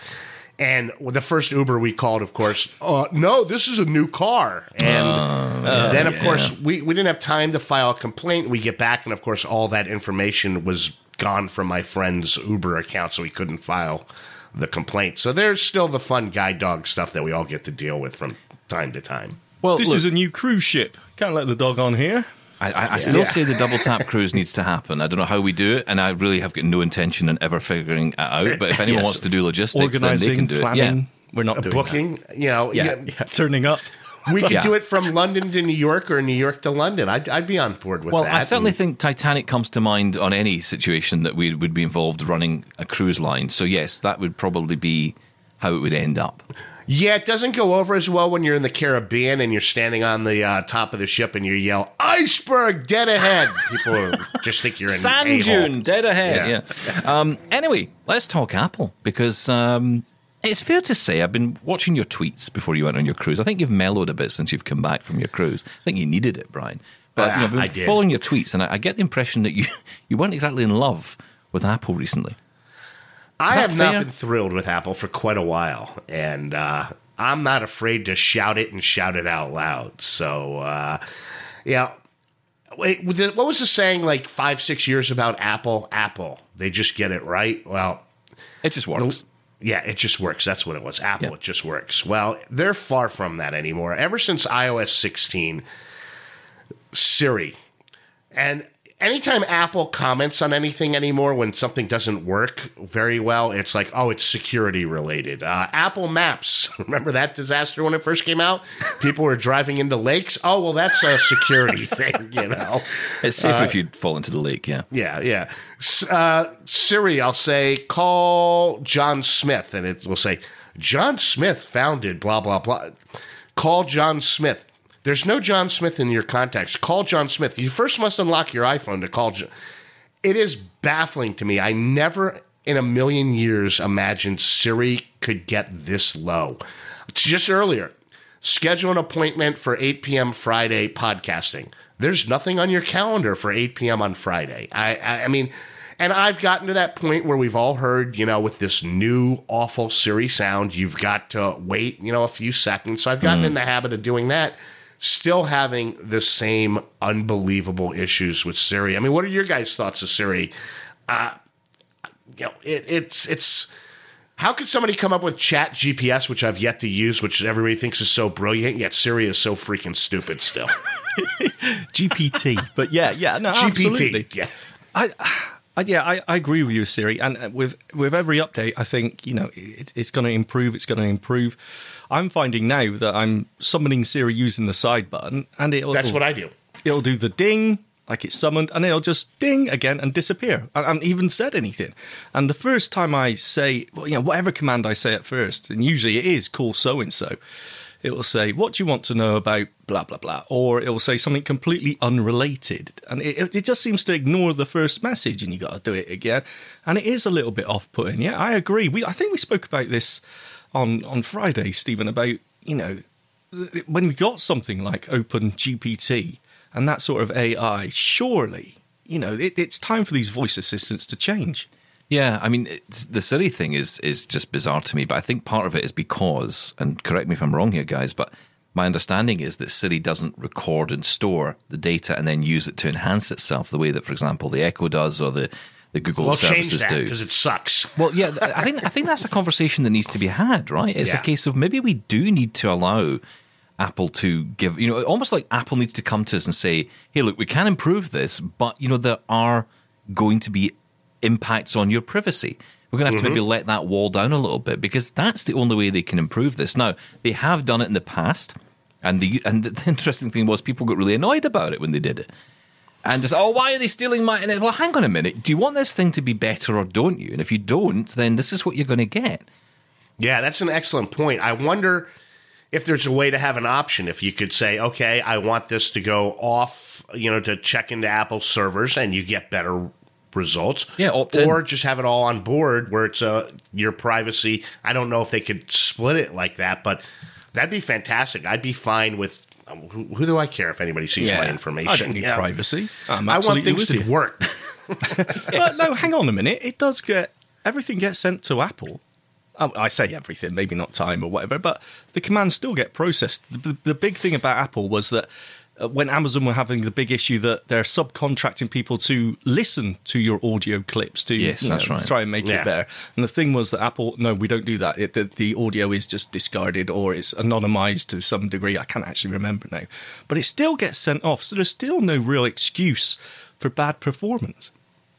And the first Uber we called, of course, uh, no, this is a new car. And uh, then, of yeah. course, we, we didn't have time to file a complaint. We get back, and, of course, all that information was gone from my friend's Uber account, so we couldn't file the complaint. So there's still the fun guide dog stuff that we all get to deal with from time to time. Well, This look, is a new cruise ship. Can't let the dog on here. I, I, I yeah. still yeah. say the double tap cruise needs to happen. I don't know how we do it, and I really have got no intention in ever figuring it out. But if anyone yes. wants to do logistics, Organizing, then they can do planning, it. Yeah. We're not doing booking, that. You know, yeah. Yeah. Yeah. turning up. We could yeah. do it from London to New York or New York to London. I'd, I'd be on board with well, that. Well, I certainly and, think Titanic comes to mind on any situation that we would be involved running a cruise line. So yes, that would probably be how it would end up. Yeah, it doesn't go over as well when you're in the Caribbean and you're standing on the uh, top of the ship and you yell, iceberg, dead ahead. People just think you're in Sand a Sand dune, dead ahead, yeah. yeah. Um, anyway, let's talk Apple, because um, it's fair to say I've been watching your tweets before you went on your cruise. I think you've mellowed a bit since you've come back from your cruise. I think you needed it, Brian. But uh, you know, I've been I did. following your tweets, and I, I get the impression that you, you weren't exactly in love with Apple recently. I have fair? not been thrilled with Apple for quite a while, and uh, I'm not afraid to shout it and shout it out loud. So, uh, yeah, Wait, what was the saying like five, six years about Apple? Apple. They just get it right. Well, it just works. The, yeah, it just works. That's what it was. Apple, yeah. It just works. Well, they're far from that anymore. Ever since i O S sixteen, Siri. And anytime Apple comments on anything anymore when something doesn't work very well, it's like, oh, it's security related. Uh, Apple Maps. Remember that disaster when it first came out? People were driving into lakes. Oh, well, that's a security thing, you know. It's safe uh, if you fall into the lake, yeah. Yeah, yeah. Uh, Siri, I'll say, call John Smith. And it will say, John Smith founded blah, blah, blah. Call John Smith. There's no John Smith in your contacts. Call John Smith. You first must unlock your iPhone to call John. It is baffling to me. I never in a million years imagined Siri could get this low. Just earlier, schedule an appointment for eight p.m. Friday podcasting. There's nothing on your calendar for eight p.m. on Friday. I, I, I mean, and I've gotten to that point where we've all heard, you know, with this new awful Siri sound, you've got to wait, you know, a few seconds. So I've gotten mm. in the habit of doing that. Still having the same unbelievable issues with Siri. I mean, what are your guys' thoughts of Siri? Uh, you know, it, it's it's how could somebody come up with Chat G P S, which I've yet to use, which everybody thinks is so brilliant, yet Siri is so freaking stupid still. G P T, but yeah, yeah, no, G P T, absolutely, yeah. I, I yeah, I, I agree with you, Siri, and with with every update, I think you know it, it's going to improve. It's going to improve. I'm finding now that I'm summoning Siri using the side button, and it'll. That's what I do. It'll do the ding, like it's summoned, and it'll just ding again and disappear. I haven't even said anything. And the first time I say, well, you know, whatever command I say at first, and usually it is call so and so, it will say, what do you want to know about blah, blah, blah, or it will say something completely unrelated. And it, it just seems to ignore the first message, and you got to do it again. And it is a little bit off putting. Yeah, I agree. We, I think we spoke about this. On on Friday, Stephen, about, you know, when we got something like Open G P T and that sort of A I, surely, you know, it, it's time for these voice assistants to change. Yeah, I mean, it's, the Siri thing is is just bizarre to me, but I think part of it is because, and correct me if I'm wrong here, guys, but my understanding is that Siri doesn't record and store the data and then use it to enhance itself the way that, for example, the Echo does or the... The Google well, services that, do because it sucks. Well, yeah, I think I think that's a conversation that needs to be had, right? It's yeah. a case of maybe we do need to allow Apple to give, you know, almost like Apple needs to come to us and say, "Hey, look, we can improve this, but you know, there are going to be impacts on your privacy. We're going to have mm-hmm. to maybe let that wall down a little bit because that's the only way they can improve this." Now, they have done it in the past, and the and the interesting thing was people got really annoyed about it when they did it. And just, oh, why are they stealing my... And it, well, hang on a minute. Do you want this thing to be better or don't you? And if you don't, then this is what you're going to get. Yeah, that's an excellent point. I wonder if there's a way to have an option. If you could say, okay, I want this to go off, you know, to check into Apple servers and you get better results. Yeah, opt in. Or just have it all on board where it's uh, your privacy. I don't know if they could split it like that, but that'd be fantastic. I'd be fine with... Who, who do I care if anybody sees yeah. my information? I don't need yeah. privacy. I'm I want things to work. But no, hang on a minute. It does get everything gets sent to Apple. I say everything, maybe not time or whatever, but the commands still get processed. The, the, the big thing about Apple was that when Amazon were having the big issue that they're subcontracting people to listen to your audio clips to yes, that's know, right. try and make yeah. it better. And the thing was that Apple, no, we don't do that. It, the, the audio is just discarded or it's anonymized to some degree. I can't actually remember now. But it still gets sent off. So there's still no real excuse for bad performance.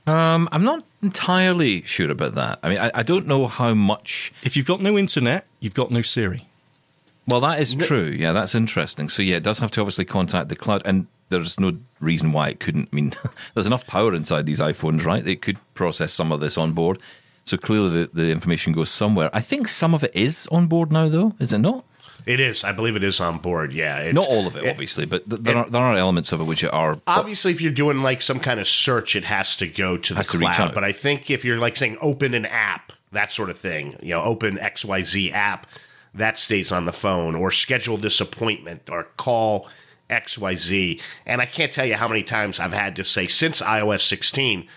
Um, I'm not entirely sure about that. I mean, I, I don't know how much... If you've got no internet, you've got no Siri. Well, that is true. Yeah, that's interesting. So, yeah, it does have to obviously contact the cloud, and there's no reason why it couldn't. I mean, there's enough power inside these iPhones, right? They could process some of this on board. So clearly the, the information goes somewhere. I think some of it is on board now, though. Is it not? It is. I believe it is on board, yeah. It's, not all of it, it obviously, but th- there, it, are, there are elements of it which are... Obviously, if you're doing, like, some kind of search, it has to go to the cloud. But I think if you're, like, saying open an app, that sort of thing, you know, open X Y Z app... That stays on the phone, or schedule this appointment, or call X Y Z. And I can't tell you how many times I've had to say, since i O S sixteen,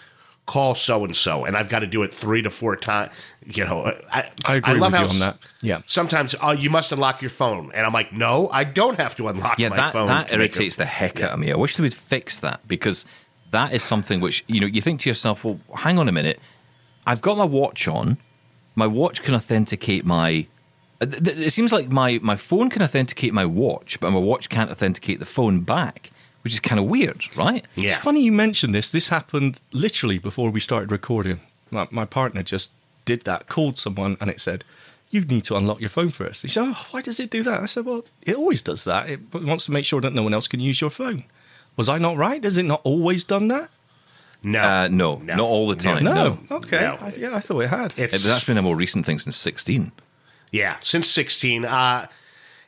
call so-and-so, and I've got to do it three to four times. You know, I, I agree I love with how you on that. Yeah. Sometimes, oh, you must unlock your phone. And I'm like, no, I don't have to unlock yeah, my that, phone. Yeah, that irritates a, the heck yeah. out of me. I wish they would fix that, because that is something which, you know, you think to yourself, well, hang on a minute. I've got my watch on. My watch can authenticate my... It seems like my, my phone can authenticate my watch, but my watch can't authenticate the phone back, which is kind of weird, right? Yeah. It's funny you mentioned this. This happened literally before we started recording. My, my partner just did that, called someone, and it said, you need to unlock your phone first. He said, oh, why does it do that? I said, well, it always does that. It wants to make sure that no one else can use your phone. Was I not right? Has it not always done that? No. Uh, no, no, not all the time. No, no. no. okay. No. I, yeah, I thought it had. It's... That's been a more recent thing since sixteen. Yeah, since sixteen. Uh,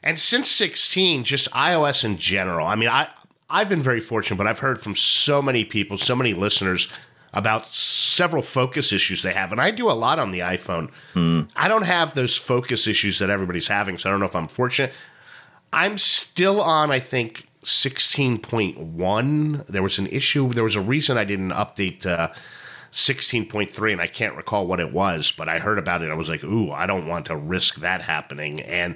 and since sixteen, just iOS in general. I mean, I, I've been very fortunate, but I've heard from so many people, so many listeners about several focus issues they have. And I do a lot on the iPhone. Mm. I don't have those focus issues that everybody's having, so I don't know if I'm fortunate. I'm still on, I think, sixteen point one. There was an issue. There was a reason I didn't update uh, sixteen point three, and I can't recall what it was, but I heard about it. I was like, ooh, I don't want to risk that happening. And,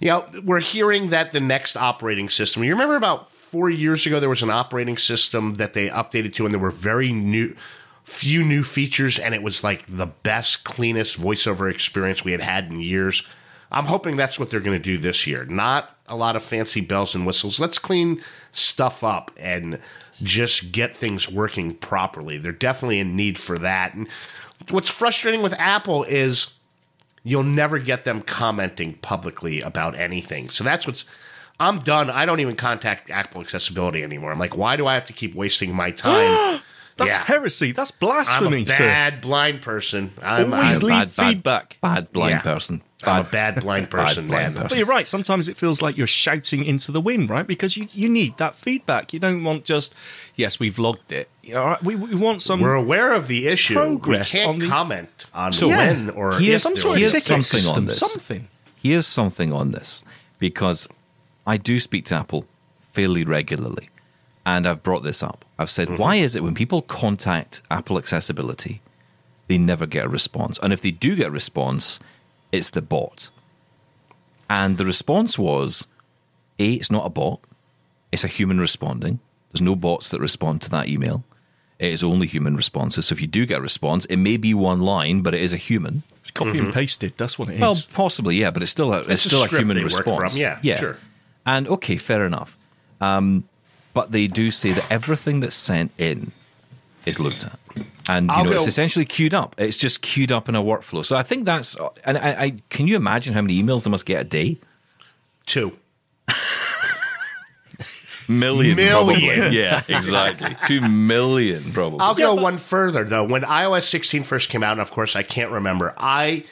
you know, we're hearing that the next operating system, you remember about four years ago, there was an operating system that they updated to, and there were very new, few new features, and it was like the best, cleanest VoiceOver experience we had had in years. I'm hoping that's what they're going to do this year. Not a lot of fancy bells and whistles. Let's clean stuff up and just get things working properly. They're definitely in need for that. And what's frustrating with Apple is you'll never get them commenting publicly about anything. So that's what's... I'm done. I don't even contact Apple Accessibility anymore. I'm like, why do I have to keep wasting my time? That's yeah. heresy. That's blasphemy. I'm a bad sir. blind person. I'm, Always I'm leave bad, feedback. Bad, bad blind yeah. person. Bad. I'm a bad blind person, bad blind man. Person. But you're right. Sometimes it feels like you're shouting into the wind, right? Because you, you need that feedback. You don't want just, yes, we've logged it. You know, we, we want some. We're aware of the issue. Progress. We can't on these... comment on so yeah. when or here's, some sort of something system. on this. Something. Here's something on this, because I do speak to Apple fairly regularly, and I've brought this up. I've said, mm-hmm. why is it when people contact Apple Accessibility, they never get a response? And if they do get a response, it's the bot. And the response was, A, it's not a bot. It's a human responding. There's no bots that respond to that email. It is only human responses. So if you do get a response, it may be one line, but it is a human. It's copy mm-hmm. and pasted. That's what it is. Well, possibly, yeah, but it's still a, it's still a, a human response. Yeah, yeah, sure. And, okay, fair enough. Um, but they do say that everything that's sent in is looked at. And, you I'll know, go. it's essentially queued up. It's just queued up in a workflow. So I think that's... And I, I can you imagine how many emails they must get a day? Two. million, million, probably. Yeah, exactly. Two million, probably. I'll go yeah, but- one further, though. When iOS sixteen first came out, and, of course, I can't remember, I...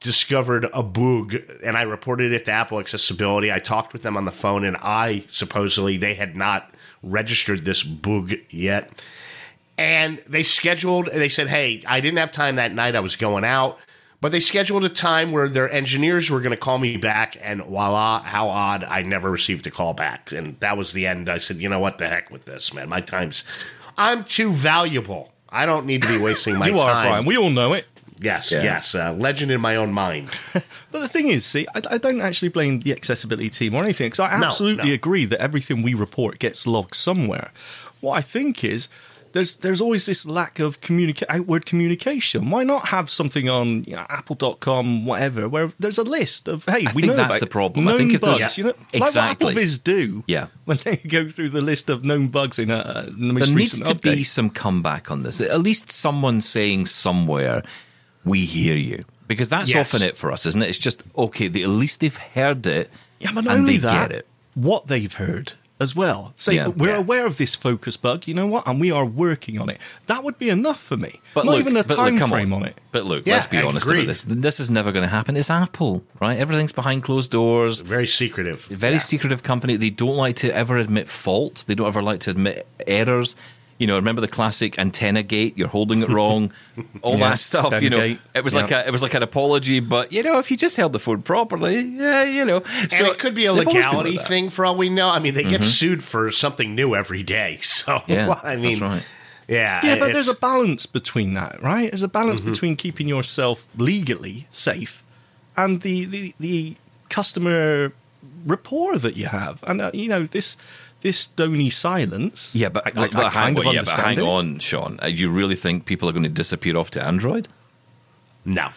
discovered a bug, and I reported it to Apple Accessibility. I talked with them on the phone, and I supposedly they had not registered this bug yet. And they scheduled, and they said, hey, I didn't have time that night. I was going out. But they scheduled a time where their engineers were going to call me back, and voila, how odd, I never received a call back. And that was the end. I said, you know what, the heck with this, man. My time's, I'm too valuable. I don't need to be wasting my you time. You are, Brian. We all know it. Yes, yeah. yes. Uh, legend in my own mind. But the thing is, see, I, I don't actually blame the accessibility team or anything, because I absolutely no, no. agree that everything we report gets logged somewhere. What I think is there's there's always this lack of communica- outward communication. Why not have something on you know, apple dot com, whatever, where there's a list of, hey, I we know that's about the problem. Known I think if bugs. Yeah, you know, exactly. Like what AppleVis do yeah. when they go through the list of known bugs in, a, in the most there recent update. There needs to update. be some comeback on this. At least someone saying somewhere... we hear you. Because that's yes. often it for us, isn't it? It's just, okay, they, at least they've heard it yeah, but and only they that, get it. What they've heard as well. Say, yeah. we're yeah. aware of this focus bug, you know what? And we are working on it. That would be enough for me. But Not look, even a time look, frame on. on it. But look, yeah, let's be I honest agree. about this. This is never going to happen. It's Apple, right? Everything's behind closed doors. Very secretive. Very yeah. secretive company. They don't like to ever admit fault. They don't ever like to admit errors. You know, remember the classic antenna gate? You're holding it wrong, all yeah, that stuff. You know, gate. it was yeah. like a, it was like an apology, but you know, if you just held the phone properly, yeah, you know. And so it could be a legality like thing for all we know. I mean, they mm-hmm. get sued for something new every day. So yeah, I mean, that's right. Yeah. Yeah, but there's a balance between that, right? There's a balance mm-hmm. between keeping yourself legally safe and the, the, the customer rapport that you have. And, uh, you know, this this stony silence... Yeah, but, I, but, I, but, I hang, on, yeah, but hang on, Sean. You really think people are going to disappear off to Android? No.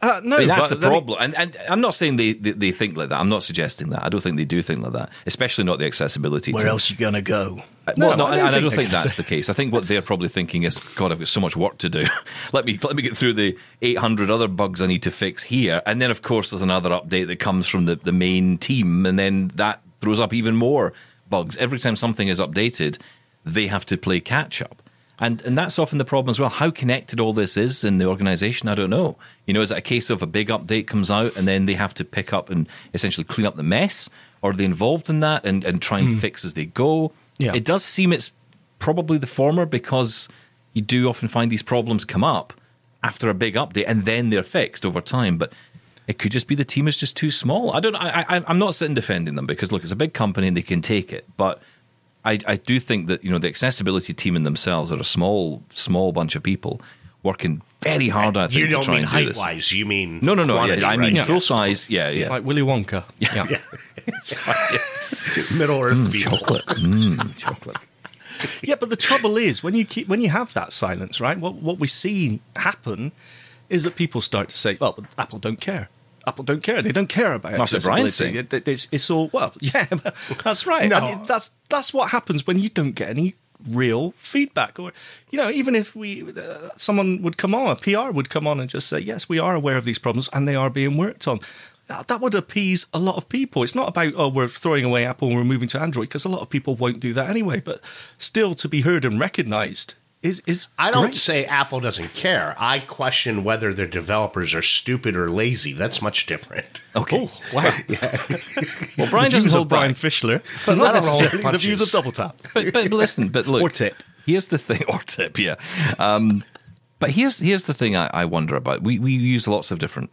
Uh, no, I mean, that's the problem. And, and I'm not saying they, they, they think like that. I'm not suggesting that. I don't think they do think like that, especially not the accessibility. Where to... else are you going to go? Uh, well, no, no, I don't and, and I don't think that's the case. I think what they're probably thinking is, God, I've got so much work to do. let me let me get through the eight hundred other bugs I need to fix here. And then, of course, there's another update that comes from the, the main team, and then that throws up even more bugs. Every time something is updated, they have to play catch-up. And and that's often the problem as well. How connected all this is in the organisation, I don't know. You know, is it a case of a big update comes out and then they have to pick up and essentially clean up the mess? Or are they involved in that and, and try and mm. fix as they go? Yeah. It does seem it's probably the former, because you do often find these problems come up after a big update and then they're fixed over time. But it could just be the team is just too small. I don't. I, I, I'm not sitting defending them because, look, it's a big company and they can take it, but... I, I do think that, you know, the accessibility team in themselves are a small, small bunch of people working very hard, I think, you don't to try mean and do this. Height-wise, you mean no, no, no. Quantity, yeah, I mean right? full yeah. size. Yeah, yeah. Like Willy Wonka. Yeah, yeah. yeah. Middle Earth mm, people. Chocolate. Mm, chocolate. Yeah, but the trouble is when you keep when you have that silence, right? What what we see happen is that people start to say, "Well, Apple don't care." Apple don't care. They don't care about it. Brian's it, it, it's, it's all, well, yeah, that's right. No. And it, that's that's what happens when you don't get any real feedback. Or, you know, even if we, uh, someone would come on, a P R would come on and just say, yes, we are aware of these problems and they are being worked on. That, that would appease a lot of people. It's not about, oh, we're throwing away Apple and we're moving to Android, because a lot of people won't do that anyway. But still, to be heard and recognized is is I don't great. say Apple doesn't care. I question whether their developers are stupid or lazy. That's much different. Okay. Oh, wow. yeah. Well, Brian doesn't hold Brian Fischler, but not necessarily the views of Double Tap. But, but listen, but look. Or tip. Here's the thing. Or tip, yeah. Um, but here's here's the thing I, I wonder about. We we use lots of different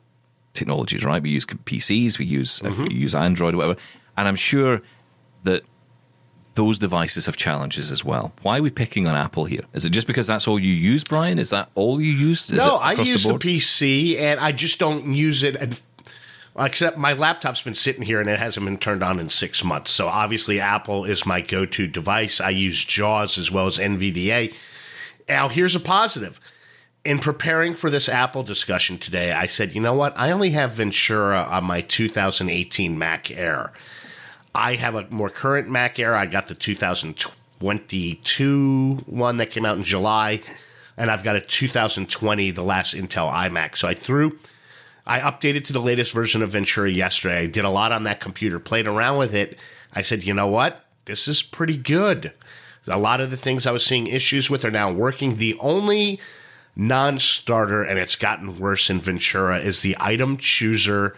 technologies, right? We use P Cs, we use mm-hmm. we use Android, whatever. And I'm sure that those devices have challenges as well. Why are we picking on Apple here? Is it just because that's all you use, Brian? Is that all you use? Is no, I use the, the P C, and I just don't use it. And, except my laptop's been sitting here, and it hasn't been turned on in six months. So obviously, Apple is my go-to device. I use JAWS as well as N V D A. Now, here's a positive. In preparing for this Apple discussion today, I said, you know what? I only have Ventura on my two thousand eighteen Mac Air. I have a more current Mac Air. I got the two thousand twenty-two one that came out in July, and I've got a two thousand twenty, the last Intel iMac. So I threw, I updated to the latest version of Ventura yesterday. I did a lot on that computer, played around with it. I said, you know what? This is pretty good. A lot of the things I was seeing issues with are now working. The only non-starter, and it's gotten worse in Ventura, is the item chooser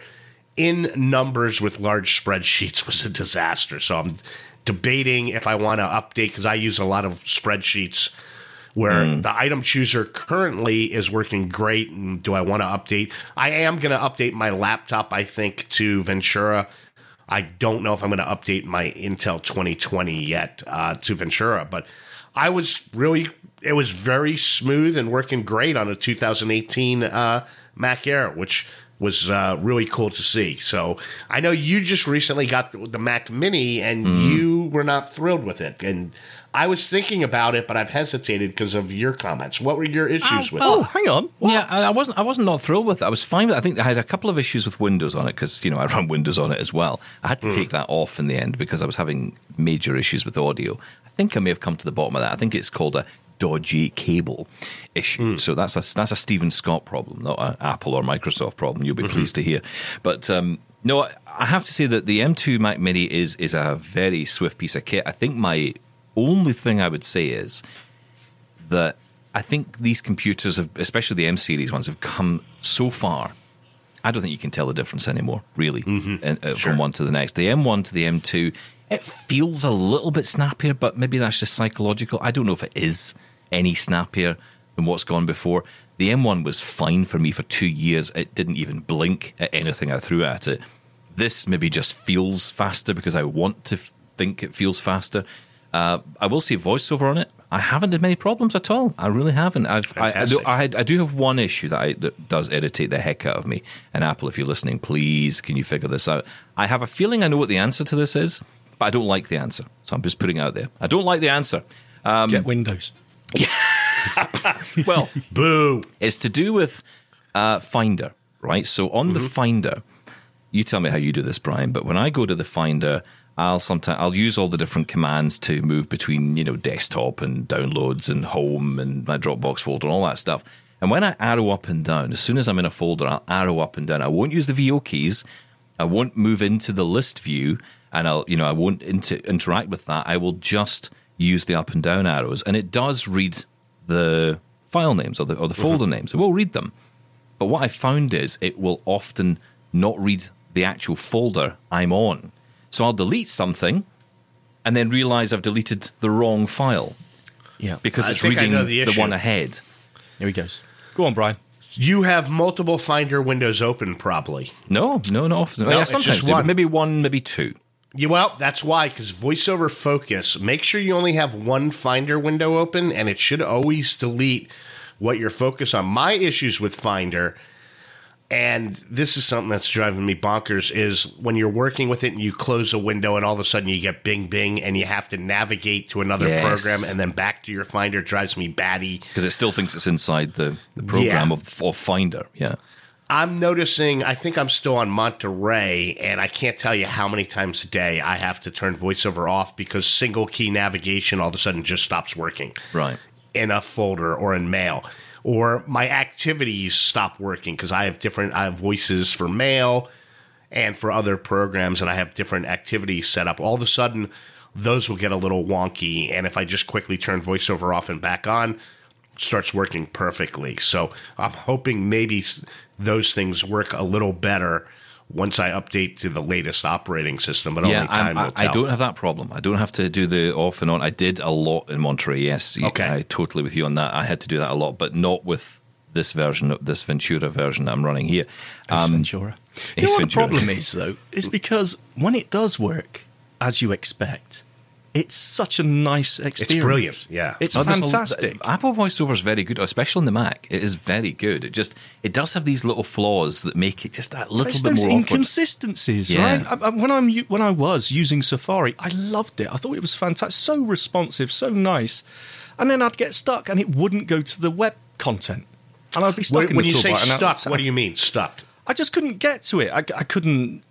in numbers with large spreadsheets was a disaster. So I'm debating if I want to update, because I use a lot of spreadsheets where mm. the item chooser currently is working great. And do I want to update? I am going to update my laptop, I think, to Ventura. I don't know if I'm going to update my Intel twenty twenty yet uh, to Ventura, but I was really, it was very smooth and working great on a two thousand eighteen uh, Mac Air, which was uh, really cool to see. So I know you just recently got the Mac Mini, and mm. you were not thrilled with it. And I was thinking about it, but I've hesitated because of your comments. What were your issues oh, with oh, it? Oh, hang on. What? Yeah, I wasn't I wasn't not thrilled with it. I was fine with it. I think I had a couple of issues with Windows on it, because, you know, I run Windows on it as well. I had to mm. take that off in the end because I was having major issues with audio. I think I may have come to the bottom of that. I think it's called a dodgy cable issue. Mm. So that's a that's a Stephen Scott problem, not an Apple or Microsoft problem. You'll be mm-hmm. pleased to hear. But um, no, I have to say that the M two Mac Mini is is a very swift piece of kit. I think my only thing I would say is that I think these computers, have, especially the M series ones, have come so far. I don't think you can tell the difference anymore, really, mm-hmm. and, uh, sure. from one to the next. The M one to the M two, it feels a little bit snappier, but maybe that's just psychological. I don't know if it is any snappier than what's gone before. The M one was fine for me for two years. It didn't even blink at anything I threw at it. This maybe just feels faster because I want to f- think it feels faster. Uh, I will say VoiceOver on it I haven't had many problems at all. I really haven't. I've, I, I, do, I, I do have one issue that, I, that does irritate the heck out of me. And Apple, if you're listening, please, can you figure this out? I have a feeling I know what the answer to this is, but I don't like the answer. So I'm just putting it out there. I don't like the answer. Um, Get Windows. Yeah. Well, boo. It's to do with uh, Finder, right? So on mm-hmm. the Finder, you tell me how you do this, Brian, but when I go to the Finder, I'll sometimes I'll use all the different commands to move between, you know, desktop and downloads and home and my Dropbox folder and all that stuff. And when I arrow up and down, as soon as I'm in a folder, I'll arrow up and down. I won't use the V O keys. I won't move into the list view, and I'll, you know, I won't inter- interact with that. I will just use the up and down arrows, and it does read the file names or the or the folder mm-hmm. names. It will read them, but what I found is it will often not read the actual folder I'm on. So I'll delete something and then realize I've deleted the wrong file. Yeah, because it's reading the, the one ahead. Here he goes. Go on, Brian. You have multiple Finder windows open, probably. No, no, not often. No, yeah, sometimes do, one. Maybe one, maybe two. Yeah, well, that's why, because VoiceOver Focus, make sure you only have one Finder window open, and it should always delete what you're focused on. My issues with Finder, and this is something that's driving me bonkers, is when you're working with it and you close a window and all of a sudden you get bing, bing, and you have to navigate to another yes. program and then back to your Finder. Drives me batty. Because it still thinks it's inside the, the program yeah. of, of Finder. Yeah. I'm noticing, I think I'm still on Monterey, and I can't tell you how many times a day I have to turn VoiceOver off because single key navigation all of a sudden just stops working. Right. In a folder or in mail. Or my activities stop working because I have different I have voices for mail and for other programs, and I have different activities set up. All of a sudden, those will get a little wonky, and if I just quickly turn VoiceOver off and back on, it starts working perfectly. So I'm hoping maybe those things work a little better once I update to the latest operating system, but yeah, only time I'm, will tell. I don't have that problem. I don't have to do the off and on. I did a lot in Monterey, yes. Okay. I totally with you on that. I had to do that a lot, but not with this version, this Ventura version that I'm running here. Um, it's Ventura. It's you know what Ventura. The problem is, though, is because when it does work, as you expect, it's such a nice experience. It's brilliant, yeah. It's oh, fantastic. A, Apple VoiceOver is very good, especially on the Mac. It is very good. It just it does have these little flaws that make it just that little it's bit those more inconsistencies, yeah. right? I, I, when I'm when I was using Safari, I loved it. I thought it was fantastic, so responsive, so nice. And then I'd get stuck, and it wouldn't go to the web content, and I'd be stuck. When, in when the you say stuck, what do you mean stuck? I just couldn't get to it. I, I couldn't.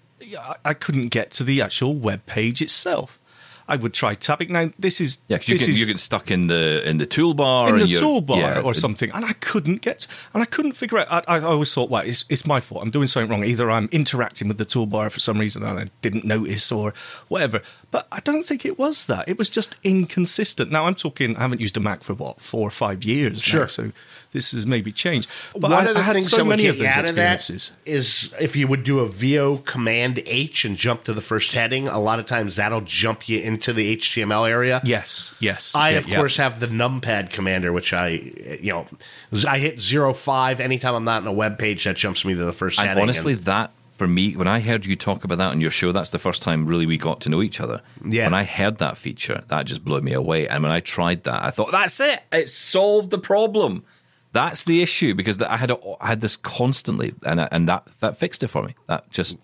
I couldn't get to the actual web page itself. I would try tapping. Now, this is... Yeah, because you get stuck in the in the toolbar. In the and toolbar yeah, or something. And I couldn't get... And I couldn't figure out... I, I always thought, well, it's, it's my fault. I'm doing something wrong. Either I'm interacting with the toolbar for some reason and I didn't notice or whatever. But I don't think it was that. It was just inconsistent. Now, I'm talking... I haven't used a Mac for, what, four or five years sure. now. So this has maybe changed. But One I, of the I had things so many of those out experiences. Of that is if you would do a V O Command H and jump to the first heading, a lot of times that'll jump you in into the H T M L area. Yes, yes. I, yeah, of yeah. course, have the numpad commander, which I, you know, I hit zero five anytime I'm not on a web page, that jumps me to the first and heading. Honestly, and that, for me, when I heard you talk about that on your show, that's the first time really we got to know each other. Yeah. When I heard that feature, that just blew me away. And when I tried that, I thought, that's it. It solved the problem. That's the issue, because I had a, I had this constantly, and I, and that, that fixed it for me. That just...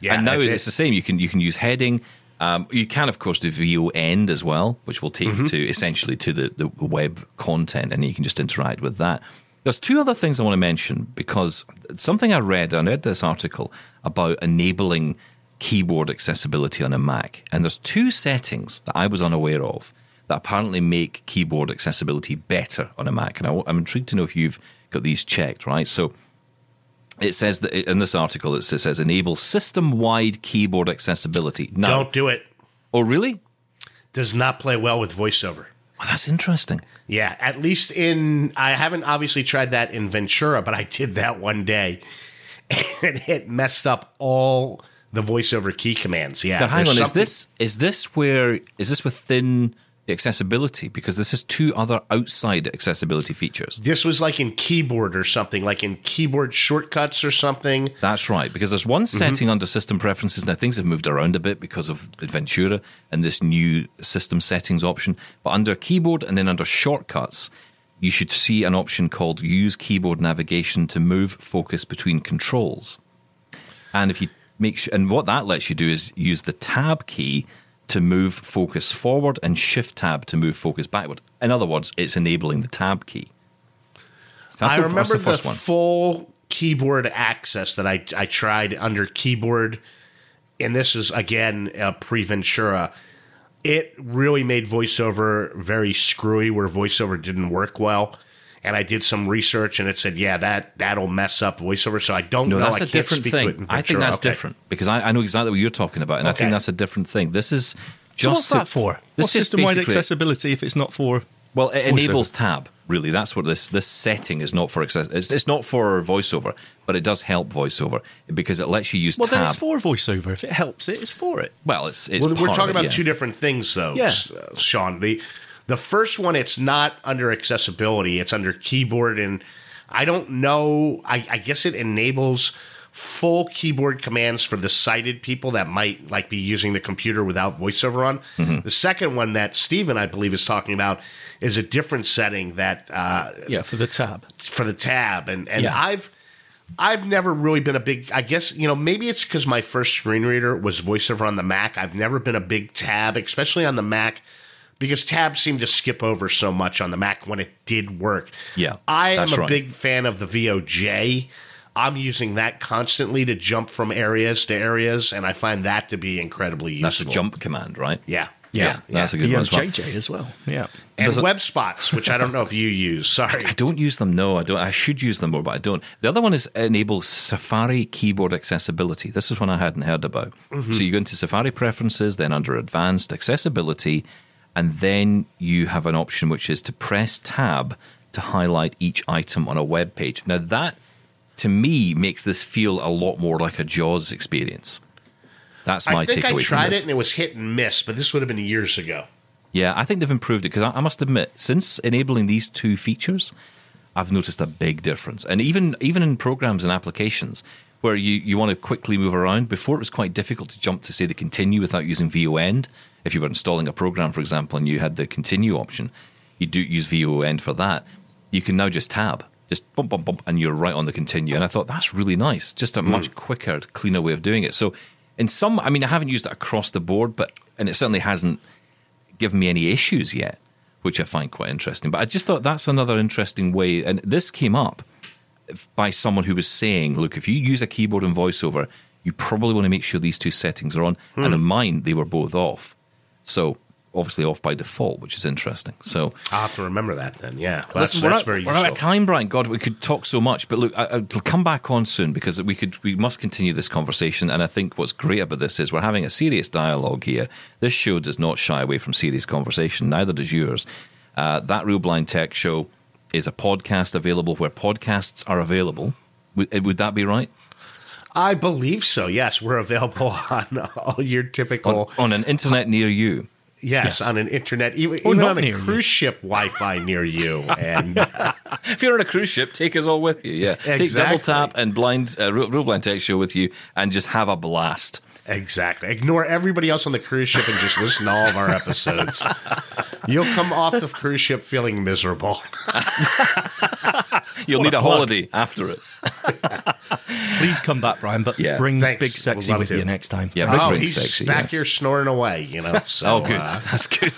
Yeah, and now it's it. the same. You can you can use heading... Um, you can, of course, do V O end as well, which will take mm-hmm. you to essentially to the, the web content, and you can just interact with that. There's two other things I want to mention, because something I read, I read this article about enabling keyboard accessibility on a Mac, and there's two settings that I was unaware of that apparently make keyboard accessibility better on a Mac, and I, I'm intrigued to know if you've got these checked, right? So it says that in this article, it says enable system-wide keyboard accessibility. No. Don't do it. Oh, really? Does not play well with VoiceOver. Well, that's interesting. Yeah, at least in... I haven't obviously tried that in Ventura, but I did that one day, and it messed up all the VoiceOver key commands. Yeah. Now, hang on. Something- is this is this where... Is this within the accessibility, because this is two other outside accessibility features. This was like in keyboard or something, like in keyboard shortcuts or something. That's right, because there's one setting mm-hmm. under system preferences. Now, things have moved around a bit because of Ventura and this new system settings option. But under keyboard and then under shortcuts, you should see an option called Use Keyboard Navigation to move focus between controls. And if you make sure, and what that lets you do is use the Tab key to move focus forward and Shift Tab to move focus backward. In other words, it's enabling the Tab key. That's I the, remember that's the, first the one. full keyboard access that I, I tried under keyboard, and this is, again, uh, pre-Ventura. It really made VoiceOver very screwy where VoiceOver didn't work well. And I did some research, and it said, yeah, that, that'll mess up VoiceOver. So I don't no, know. That's I a different thing. I think that's okay. different, because I, I know exactly what you're talking about, and okay. I think that's a different thing. This is just so what's to, that for? What's system-wide accessibility if it's not for Well, it VoiceOver. enables Tab, really. That's what this this setting is not for. Access, it's, it's not for VoiceOver, but it does help VoiceOver, because it lets you use well, Tab. Well, then it's for VoiceOver. If it helps it, it's for it. Well, it's, it's well, part We're talking about it, yeah. two different things, though, yeah. uh, Sean. The... The first one, it's not under accessibility. It's under keyboard, and I don't know. I, I guess it enables full keyboard commands for the sighted people that might like be using the computer without VoiceOver on. Mm-hmm. The second one that Stephen, I believe, is talking about is a different setting that uh, yeah for the tab for the tab, and and yeah. I've I've never really been a big. I guess you know maybe it's because my first screen reader was VoiceOver on the Mac. I've never been a big tab, especially on the Mac. Because tabs seemed to skip over so much on the Mac when it did work. Yeah, I am a right. big fan of the V O J. I'm using that constantly to jump from areas to areas, and I find that to be incredibly useful. That's the jump command, right? Yeah. Yeah, yeah, that's a good yeah, one as well. J J as well. Yeah, and There's web a- spots, which I don't know if you use. Sorry, I don't use them. No, I don't. I should use them more, but I don't. The other one is enable Safari keyboard accessibility. This is one I hadn't heard about. Mm-hmm. So you go into Safari preferences, then under advanced accessibility. And then you have an option which is to press Tab to highlight each item on a web page. Now that, to me, makes this feel a lot more like a JAWS experience. That's my takeaway from this. I think I tried it and it was hit and miss, but this would have been years ago. Yeah, I think they've improved it, because I must admit, since enabling these two features, I've noticed a big difference. And even even in programs and applications where you, you want to quickly move around, before it was quite difficult to jump to, say, the continue without using V O End. If you were installing a program, for example, and you had the continue option, you do use V O N for that. You can now just tab, just bump, bump, bump, and you're right on the continue. And I thought, that's really nice. Just a much quicker, cleaner way of doing it. So in some, I mean, I haven't used it across the board, but and it certainly hasn't given me any issues yet, which I find quite interesting. But I just thought that's another interesting way. And this came up by someone who was saying, look, if you use a keyboard and VoiceOver, you probably want to make sure these two settings are on. Hmm. And in mine, they were both off. So, obviously off by default, which is interesting. So I'll have to remember that then, yeah. Well, listen, that's, we're that's out, very we're useful. Out of time, Brian. God, we could talk so much. But look, I, I'll come back on soon, because we could, we must continue this conversation. And I think what's great about this is we're having a serious dialogue here. This show does not shy away from serious conversation. Neither does yours. Uh, that Real Blind Tech Show is a podcast available where podcasts are available. Would, would that be right? I believe so, yes. We're available on all your typical... On, on an internet near you. Yes, yes. on an internet, even, even on a cruise you. ship Wi-Fi near you. And if you're on a cruise ship, take us all with you, yeah. Exactly. Take Double Tap and Blind uh, Real Blind Tech Show with you and just have a blast. Exactly. Ignore everybody else on the cruise ship and just listen to all of our episodes. You'll come off the cruise ship feeling miserable. You'll need a holiday after it. Please come back, Brian, but yeah. bring Thanks. Big Sexy we'll with to. You next time. Yeah, oh, bring he's sexy, back yeah. here snoring away, you know. So, oh, good. Uh, That's good.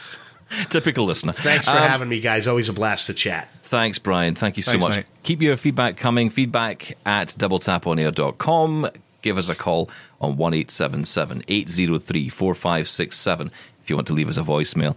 Typical listener. Thanks for um, having me, guys. Always a blast to chat. Thanks, Brian. Thank you so thanks, much. Mate. Keep your feedback coming. Feedback at double tap on air dot com. Give us a call on one eight seven seven, eight zero three, four five six seven if you want to leave us a voicemail.